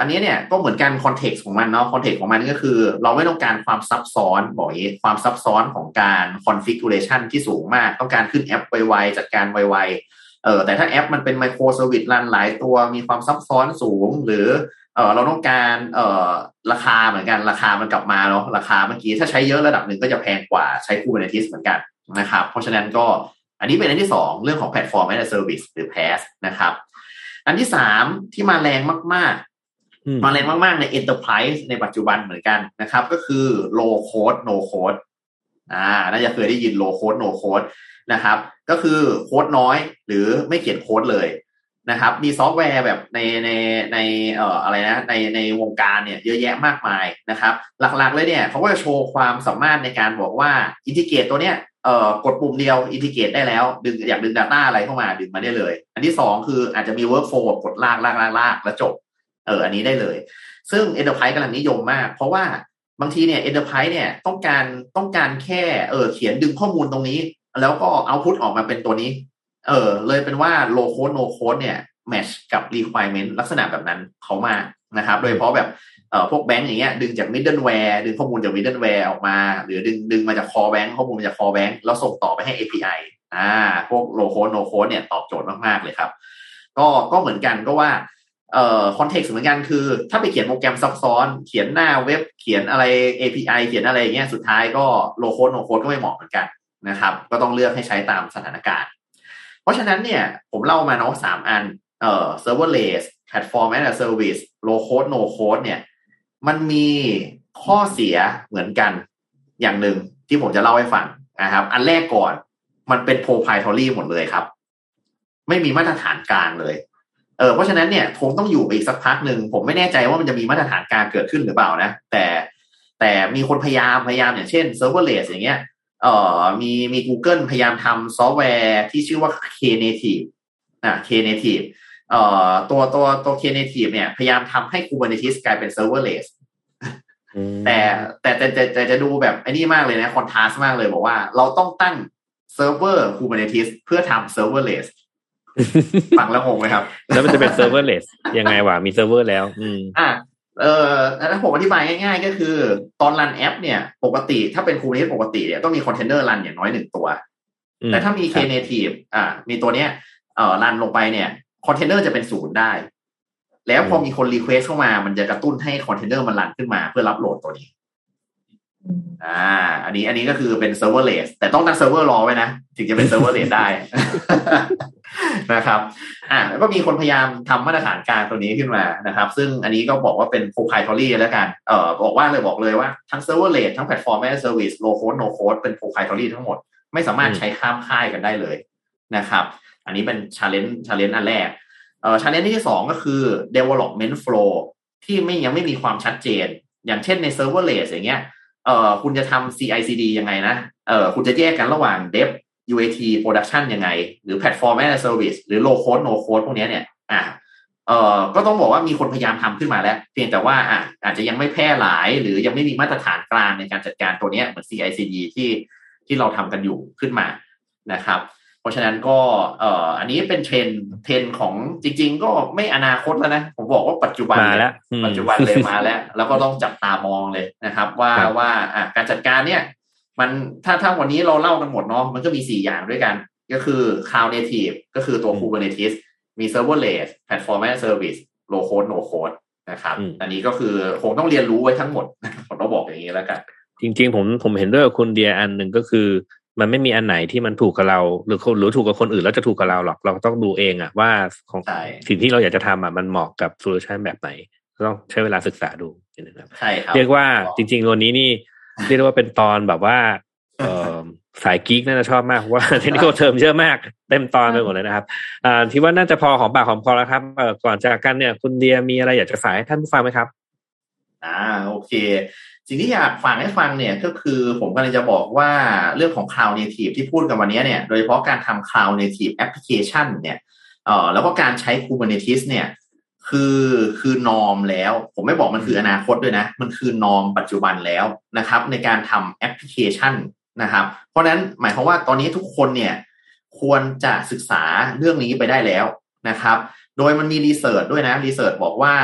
อันนี้เนี่ยก็เหมือนกันคอนเทกซ์ของมันเนาะคอนเทกซ์ของมันก็คือเราไม่ต้องการความซับซ้อนบอกงี้ความซับซ้อนของการคอนฟิกเรชันที่สูงมากต้องการขึ้นแอปไวๆจัดการไวๆแต่ถ้าแอปมันเป็นไมโครเซอร์วิสรันหลายตัวมีความซับซ้อนสูงหรือเราต้องการราคาเหมือนกันราคามันกลับมาเนาะราคาเมื่อกี้ถ้าใช้เยอะระดับหนึ่งก็จะแพงกว่าใช้ Kubernetes เหมือนกันนะครับเพราะฉะนั้นก็อันนี้เป็นอันที่สองเรื่องของ Platform as a Service หรือ PaaS นะครับอันที่3ที่มาแรงมากๆใน Enterprise ในปัจจุบันเหมือนกันนะครับก็คือ Low Code No Code น่าจะเคยได้ยิน Low Code No Code นะครับก็คือโค้ดน้อยหรือไม่เขียนโค้ดเลยนะครับมีซอฟต์แวร์แบบในอะไรนะในวงการเนี่ยเยอะแยะมากมายนะครับหลักๆเลยเนี่ยเขาก็จะโชว์ความสามารถในการบอกว่า Integrate ตัวเนี้ยกดปุ่มเดียว integrate ได้แล้วดึงอยากดึง data อะไรเข้ามาดึงมาได้เลยอันที่2คืออาจจะมี workflow กดลากแล้วจบอันนี้ได้เลยซึ่ง enterprise กำลังนิยมมากเพราะว่าบางทีเนี่ย enterprise เนี่ยต้องการแค่เขียนดึงข้อมูลตรงนี้แล้วก็ output ออกมาเป็นตัวนี้เลยเป็นว่า low code no code เนี่ย match กับ requirement ลักษณะแบบนั้นเขามานะครับโดยเฉพาะแบบพวกแบงก์อย่างเงี้ยดึงจาก middleware ดึงข้อมูลจาก middleware ออกมาหรือดึงมาจาก core bank ข้อมูลมาจาก core bank แล้วส่งต่อไปให้ API พวก low code no code เนี่ยตอบโจทย์มากๆเลยครับก็เหมือนกันก็ว่าคอนเทกซ์เหมือนกันคือถ้าไปเขียนโปรแกรมซับซ้อนเขียนหน้าเว็บเขียนอะไร API เขียนอะไรอย่างเงี้ยสุดท้ายก็ low code no code ก็ไม่เหมาะเหมือนกันนะครับก็ต้องเลือกให้ใช้ตามสถานการณ์เพราะฉะนั้นเนี่ยผมเล่ามาเนาะ3อันserverless platform as a service low code no code เนี่ยมันมีข้อเสียเหมือนกันอย่างหนึ่งที่ผมจะเล่าให้ฟังนะครับอันแรกก่อนมันเป็น proprietary หมดเลยครับไม่มีมาตรฐานกลางเลยเพราะฉะนั้นเนี่ยคงต้องอยู่ไปอีกสักพักหนึ่งผมไม่แน่ใจว่ามันจะมีมาตรฐานกลางเกิดขึ้นหรือเปล่านะแต่มีคนพยายามอย่างเช่น serverless อย่างเงี้ยมี Google พยายามทำซอฟต์แวร์ที่ชื่อว่า Knative Knativeตัว Knative เนี่ยพยายามทำให้ Kubernetes กลายเป็น serverless แต่จะดูแบบอันนี้มากเลยนะคอนทราสต์มากเลยบอกว่าเราต้องตั้ง server Kubernetes เพื่อทำ serverless ฟังแล้วงงไหมครับแล้วมันจะเป็น serverless ยังไงวะมี server แล้วแล้วผมอธิบายง่ายๆก็คือตอนรันแอปเนี่ยปกติถ้าเป็น Kubernetes ปกติเนี่ยต้องมีคอนเทนเนอร์รันอย่างน้อย1ตัวแต่ถ้ามี Knative มีตัวเนี้ยรันลงไปเนี่ยคอนเทนเนอร์จะเป็น0ได้แล้วพอมีคนรีเควสเข้ามามันจะกระตุ้นให้คอนเทนเนอร์มันรันขึ้นมาเพื่อรับโหลดตัวนี้อันนี้ก็คือเป็นเซิร์ฟเวอร์เลสแต่ต้องตั้งเซิร์ฟเวอร์รอไว้นะถึงจะเป็นเซิร์ฟเวอร์เลสได้ นะครับแล้วก็มีคนพยายามทำมาตรฐานกลางตัวนี้ขึ้นมานะครับซึ่งอันนี้ก็บอกว่าเป็น proprietary แล้วกันบอกเลยว่าทั้งเซิร์ฟเวอร์เลสทั้ง platform as a service low code no code เป็น proprietary ทั้งหมดไม่สามารถใช้ข้ามค่ายกันได้เลยนะครับอันนี้เป็น challenge อันแรกchallenge ที่2ก็คือ development flow ที่ยังไม่มีความชัดเจนอย่างเช่นใน serverless อย่างเงี้ยคุณจะทำ CI/CD ยังไงนะคุณจะแยกกันระหว่าง dev UAT production ยังไงหรือ platform as a service หรือ low code no code พวกนี้เนี่ยก็ต้องบอกว่ามีคนพยายามทำขึ้นมาแล้วเพียงแต่ว่าอาจจะยังไม่แพร่หลายหรือยังไม่มีมาตรฐานกลางในการจัดการตัวนี้เหมือน CI/CD ที่เราทำกันอยู่ขึ้นมานะครับเพราะฉะนั้นก็อันนี้เป็นเทรนของจริงๆก็ไม่อนาคตแล้วนะผมบอกว่าปัจจุบันเลยมาแล้วก็ต้องจับตามองเลยนะครับว่าการจัดการเนี่ยมันถ้าวันนี้เราเล่ากันหมดเนาะมันก็มี4อย่างด้วยกันก็คือ Cloud Native ก็คือตัว Kubernetes มี Serverless Platform as a Service Low Code No Code นะครับอันนี้ก็คือคงต้องเรียนรู้ไว้ทั้งหมดผมต้องบอกอย่างนี้แล้วกัน จริงๆผมเห็นด้วยกับคุณเดียอันหนึ่งก็คือมันไม่มีอันไหนที่มันถูกกับเราหรือถูกกับคนอื่นแล้วจะถูกกับเราหรอกเราต้องดูเองอ่ะว่าของสิ่งที่เราอยากจะทำอ่ะมันเหมาะกับโซลูชันแบบไหนต้องใช้เวลาศึกษาดูนะครับใช่ครับเรียกว่าจริงๆวันนี้นี่เรียกว่าเป็นตอนแบบว่าสายกี๊กน่าจะชอบมากว่าเทคนิคเทอมเยอะมากเต็มตอนไปหมดเลยนะครับที่ว่าน่าจะพอหอมปากหอมคอแล้วครับก่อนจากกันเนี่ยคุณเดียมีอะไรอยากจะฝากให้ท่านผู้ฟังไหมครับโอเคสิ่งที่อยากฝากให้ฟังเนี่ยก็คือผมกำลังจะบอกว่าเรื่องของ Cloud Native ที่พูดกันวันนี้เนี่ยโดยเฉพาะการทำ Cloud Native Application เนี่ยแล้วก็การใช้ Kubernetes เนี่ยคือ norm แล้วผมไม่บอกมันคืออนาคตด้วยนะมันคือ norm ปัจจุบันแล้วนะครับในการทำ application นะครับเพราะนั้นหมายความว่าตอนนี้ทุกคนเนี่ยควรจะศึกษาเรื่องนี้ไปได้แล้วนะครับโดยมันมีรีเสิร์ชด้วยนะรีเสิร์ชบอกว่า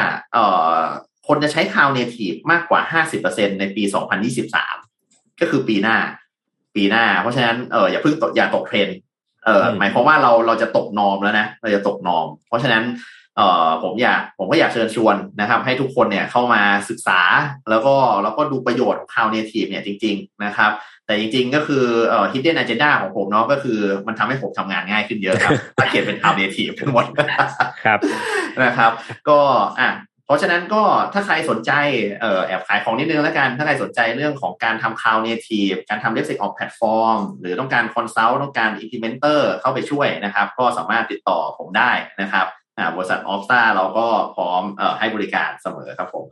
คนจะใช้ Cloud Native มากกว่า 50% ในปี 2023 ก็คือปีหน้าเพราะฉะนั้นอย่าเพิ่งอย่าตกเทรนด์หมายความว่าเราจะตก norm แล้วนะเราจะตก norm เพราะฉะนั้นผมก็อยากเชิญชวนนะครับให้ทุกคนเนี่ยเข้ามาศึกษาแล้วก็ดูประโยชน์ของ Cloud Native เนี่ยจริงๆนะครับแต่จริงๆก็คือhidden agenda ของผมเนาะก็คือมันทำให้ผมทำงานง่ายขึ้นเยอะครับถ้าเขียนเป็น Cloud Native ทั้งหมดครับนะครับก็เพราะฉะนั้นก็ถ้าใครสนใจแอบขายของนิดนึงแล้วกันถ้าใครสนใจเรื่องของการทำ Cloud Native การทำ DevSecOps Platform หรือต้องการ Consult ต้องการ Implementer เข้าไปช่วยนะครับก็สามารถติดต่อผมได้นะครับบริษัทออฟซ่าเราก็พร้อมให้บริการเสมอครับผม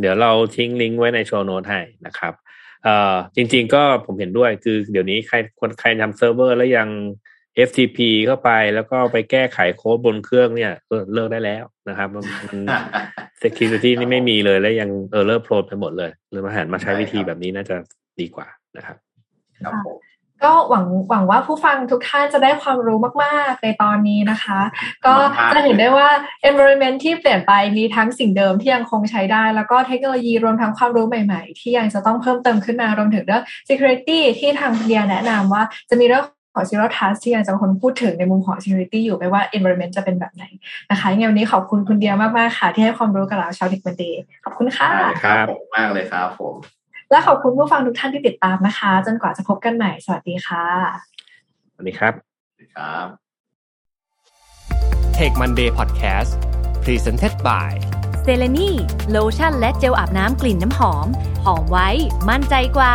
เดี๋ยวเราทิ้งลิงก์ไว้ในโชว์โน้ตให้นะครับจริงๆก็ผมเห็นด้วยคือเดี๋ยวนี้ใครทำเซิร์ฟเวอร์แล้วยัง FTP เข้าไปแล้วก็ไปแก้ไขโค้ดบนเครื่องเนี่ยเลิกได้แล้วนะครับมัน security นี่ไม่มีเลยแล้วยังerror prone ไปหมดเลยหรือมาหันมาใช้วิธีแบบนี้น่าจะดีกว่านะครับครับผมก็หวังว่าผู้ฟังทุกท่านจะได้ความรู้มากๆในตอนนี้นะคะก็จะเห็นได้ว่า environment ที่เปลี่ยนไปมีทั้งสิ่งเดิมที่ยังคงใช้ได้แล้วก็เทคโนโลยีรวมทั้งความรู้ใหม่ๆที่ยังจะต้องเพิ่มเติมขึ้นมารวมถึงเรื่อง security ที่ทางเดียแนะนำว่าจะมีเรื่องของ Zero Trust ที่อาจารย์คนพูดถึงในมุมของ security อยู่ไม่ว่า environment จะเป็นแบบไหนนะคะในวันนี้ขอบคุณคุณเดียมากๆค่ะที่ให้ความรู้กับเราชาว Tech Monday ขอบคุณค่ะครับขอบคุณมากเลยครับผมและขอบคุณผู้ฟังทุกท่านที่ติดตามนะคะจนกว่าจะพบกันใหม่สวัสดีค่ะสวัสดีครับสวัสดีครับ Tech Monday Podcast Presented by Celeni โลชั่นและเจลอาบน้ำกลิ่นน้ำหอมหอมไว้มั่นใจกว่า